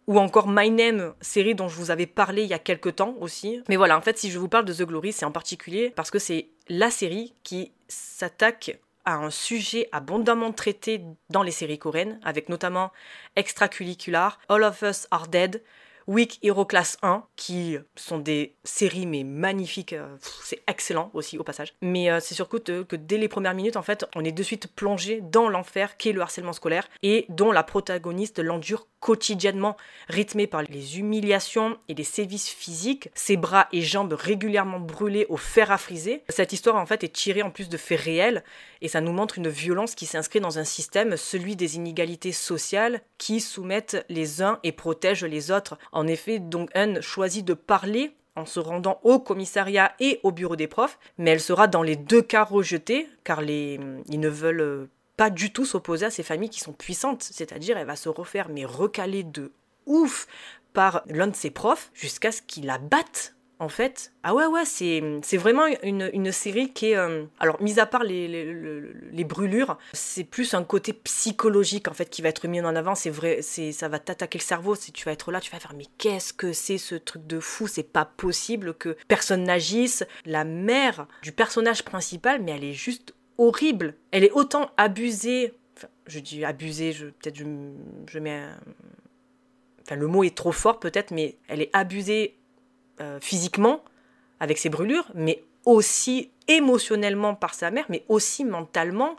ou encore My Name, série dont je vous avais parlé il y a quelques temps aussi. Mais voilà, en fait, si je vous parle de The Glory, c'est en particulier parce que c'est la série qui s'attaque à un sujet abondamment traité dans les séries coréennes, avec notamment Extracurricular, All of Us Are Dead, Weak Hero Class un, qui sont des séries mais magnifiques, c'est excellent aussi au passage. Mais c'est surtout que dès les premières minutes, en fait, on est de suite plongé dans l'enfer qu'est le harcèlement scolaire et dont la protagoniste l'endure quotidiennement, rythmée par les humiliations et les sévices physiques, ses bras et jambes régulièrement brûlés au fer à friser. Cette histoire, en fait, est tirée en plus de faits réels et ça nous montre une violence qui s'inscrit dans un système, celui des inégalités sociales qui soumettent les uns et protègent les autres. En effet, Dong-eun choisit de parler en se rendant au commissariat et au bureau des profs, mais elle sera dans les deux cas rejetée, car les... ils ne veulent pas du tout s'opposer à ces familles qui sont puissantes, c'est-à-dire elle va se refaire mais recalée de ouf par l'un de ses profs jusqu'à ce qu'il la batte. En fait, ah ouais, ouais, c'est, c'est vraiment une, une série qui est... Euh, alors, mis à part les, les, les brûlures, c'est plus un côté psychologique, en fait, qui va être mis en avant. C'est vrai, c'est, ça va t'attaquer le cerveau. Si tu vas être là, tu vas faire « Mais qu'est-ce que c'est ce truc de fou ? C'est pas possible que personne n'agisse. » La mère du personnage principal, mais elle est juste horrible. Elle est autant abusée... Enfin, je dis abusée, je, peut-être je, je mets... Un... Enfin, le mot est trop fort, peut-être, mais elle est abusée... Euh, physiquement, avec ses brûlures, mais aussi émotionnellement par sa mère, mais aussi mentalement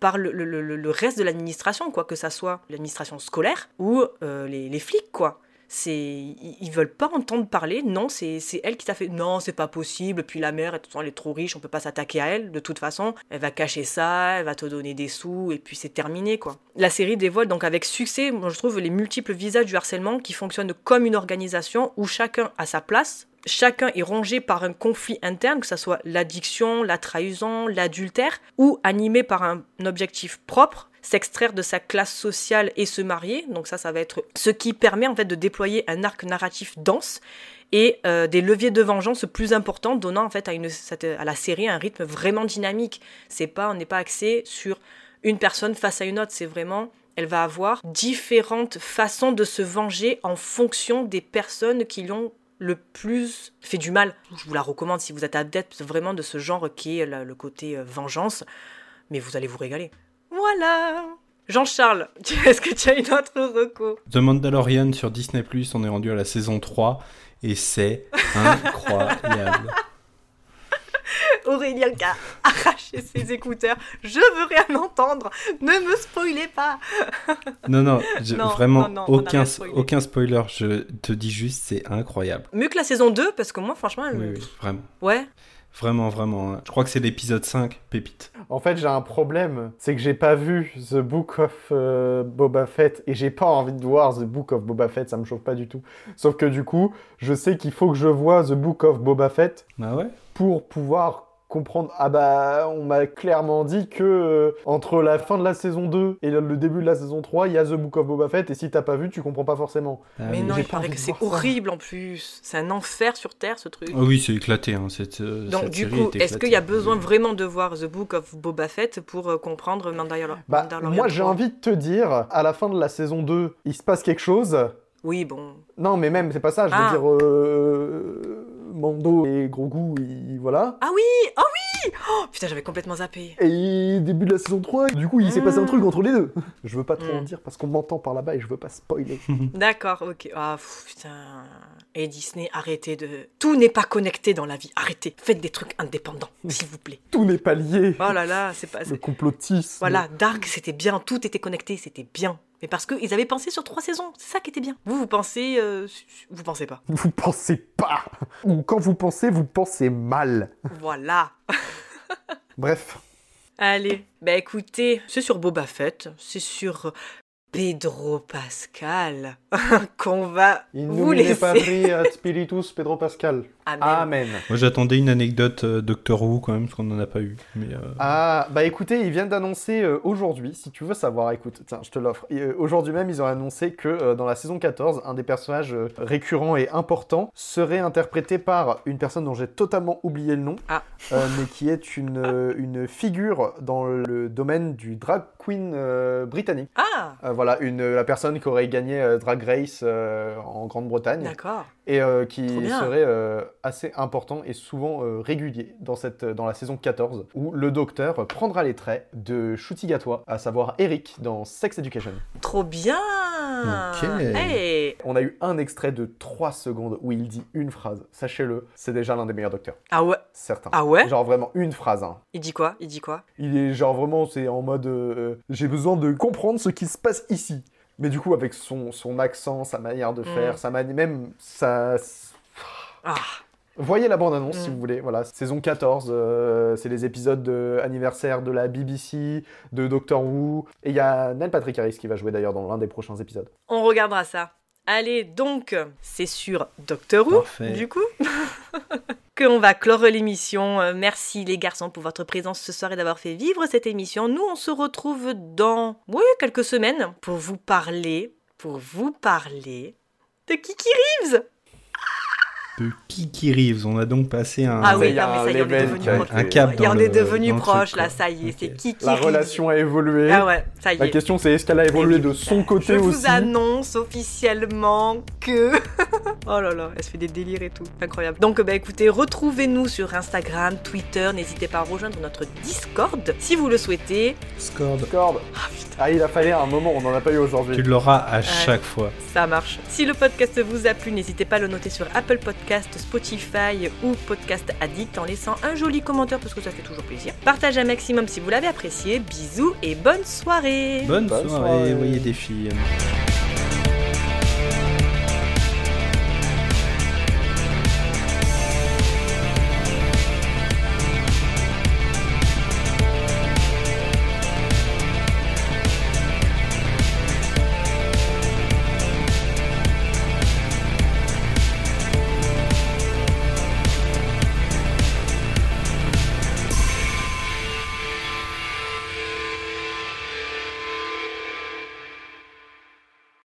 par le, le, le, le reste de l'administration, quoi, que ça soit l'administration scolaire ou euh, les, les flics, quoi. C'est, ils, ils veulent pas entendre parler, non, c'est, c'est elle qui t'a fait, non, c'est pas possible, puis la mère, elle est trop riche, on peut pas s'attaquer à elle, de toute façon, elle va cacher ça, elle va te donner des sous, et puis c'est terminé, quoi. La série dévoile donc avec succès, moi je trouve, les multiples visages du harcèlement qui fonctionnent comme une organisation où chacun a sa place, chacun est rongé par un conflit interne, que ce soit l'addiction, la trahison, l'adultère, ou animé par un objectif propre, s'extraire de sa classe sociale et se marier, donc ça, ça va être ce qui permet en fait de déployer un arc narratif dense et euh, des leviers de vengeance plus importants, donnant en fait à, une, à la série un rythme vraiment dynamique. C'est pas, on n'est pas axé sur une personne face à une autre, c'est vraiment, elle va avoir différentes façons de se venger en fonction des personnes qui l'ont le plus fait du mal. Je vous la recommande si vous êtes adepte vraiment de ce genre qui est le côté vengeance, mais vous allez vous régaler. Voilà. Jean-Charles, est-ce que tu as une autre reco ? The Mandalorian sur Disney plus, on est rendu à la saison trois, et c'est incroyable. Aurélien K. arracher ses écouteurs. Je veux rien entendre. Ne me spoilez pas. Non, non, je, non vraiment, non, non, aucun, aucun spoiler. Je te dis juste, c'est incroyable. Mieux que la saison deux, parce que moi, franchement... Elle... Oui, oui, vraiment. Ouais. Vraiment, vraiment. Je crois que c'est l'épisode cinq, pépite. En fait, j'ai un problème. C'est que j'ai pas vu The Book of euh, Boba Fett et j'ai pas envie de voir The Book of Boba Fett. Ça me chauffe pas du tout. Sauf que du coup, je sais qu'il faut que je voie The Book of Boba Fett ah ouais pour pouvoir comprendre. Ah bah, on m'a clairement dit que euh, entre la fin de la saison deux et le début de la saison trois, il y a The Book of Boba Fett et si t'as pas vu, tu comprends pas forcément. Ah, mais, mais non, il paraît que c'est horrible ça. En plus. C'est un enfer sur Terre, ce truc. Ah oui, c'est éclaté. Hein, cette, euh, Donc cette du série coup, est est-ce qu'il y a besoin oui. vraiment de voir The Book of Boba Fett pour euh, comprendre Mandalorian? Bah, moi, j'ai envie de te dire, à la fin de la saison deux, il se passe quelque chose. Oui, bon... Non, mais même, c'est pas ça, je ah. veux dire... Euh... Mando et Grogu, et voilà. Ah oui, ah oh oui oh, putain, j'avais complètement zappé. Et début de la saison trois, du coup, il mmh. s'est passé un truc entre les deux. Je veux pas trop mmh. en dire parce qu'on m'entend par là-bas et je veux pas spoiler. D'accord, ok. Ah, oh, putain... Et Disney, arrêtez de... Tout n'est pas connecté dans la vie, arrêtez. Faites des trucs indépendants, s'il vous plaît. Tout n'est pas lié. Oh là là, c'est pas... Le complotisme. Voilà, Dark, c'était bien, tout était connecté, c'était bien. Mais parce qu'ils avaient pensé sur trois saisons, c'est ça qui était bien. Vous, vous pensez... Euh, vous pensez pas. Vous pensez pas. Ou quand vous pensez, vous pensez mal. Voilà. Bref. Allez, bah écoutez, c'est sur Boba Fett, c'est sur Pedro Pascal qu'on va Il vous laisser. Il nomine Patri ad Spiritus Pedro Pascal. Amen. Amen. Moi, j'attendais une anecdote euh, Doctor Who quand même, parce qu'on n'en a pas eu. Mais, euh... Ah, bah écoutez, ils viennent d'annoncer euh, aujourd'hui, si tu veux savoir, écoute, tiens, je te l'offre. Et, euh, aujourd'hui même, ils ont annoncé que euh, dans la saison quatorze, un des personnages euh, récurrents et importants serait interprété par une personne dont j'ai totalement oublié le nom, ah. euh, mais qui est une, euh, une figure dans le domaine du drag queen euh, britannique. Ah euh, Voilà, une, la personne qui aurait gagné euh, Drag Race euh, en Grande-Bretagne. D'accord. Et euh, qui serait euh, assez important et souvent euh, régulier dans, cette, dans la saison quatorze, où le docteur prendra les traits de Shootigatwa, à savoir Eric, dans Sex Education. Trop bien. Ok. Hey. On a eu un extrait de trois secondes où il dit une phrase. Sachez-le, c'est déjà l'un des meilleurs docteurs. Ah ouais. Certain. Ah ouais. Genre vraiment une phrase. Hein. Il dit quoi? Il dit quoi? Il est genre vraiment, c'est en mode euh, « j'ai besoin de comprendre ce qui se passe ici ». Mais du coup, avec son, son accent, sa manière de faire, mmh. sa mani- même sa... Ah. Voyez la bande-annonce, mmh. si vous voulez. Voilà, saison quatorze, euh, c'est les épisodes de, anniversaire de la B B C, de Doctor Who. Et il y a Neil Patrick Harris qui va jouer d'ailleurs dans l'un des prochains épisodes. On regardera ça. Allez, donc, c'est sur Doctor Who, Parfait. Du coup, qu'on va clore l'émission. Merci les garçons pour votre présence ce soir et d'avoir fait vivre cette émission. Nous, on se retrouve dans, oui, quelques semaines pour vous parler, pour vous parler de Kiki Reeves. De Kiki Reeves, on a donc passé un... Ah oui, non, mais ça y est, on est devenu proche. Un cap dans le... On est devenu proche, là, ça y est, okay. C'est Kiki La Reeves. La relation a évolué. Ah ouais, ça y est. La question, c'est est-ce qu'elle a évolué de son côté aussi ? Je vous annonce officiellement que... Oh là là, elle se fait des délires et tout, incroyable. Donc, bah écoutez, retrouvez-nous sur Instagram, Twitter, n'hésitez pas à rejoindre notre Discord, si vous le souhaitez. Discord. Discord. Ah putain. Ah, il a fallu un moment, on n'en a pas eu aujourd'hui. Tu l'auras à ouais. chaque fois. Ça marche. Si le podcast vous a plu, n'hésitez pas à le noter sur Apple Podcast, Spotify ou Podcast Addict en laissant un joli commentaire parce que ça fait toujours plaisir. Partagez un maximum si vous l'avez apprécié. Bisous et bonne soirée. Bonne, bonne soirée, soirée, voyez des filles.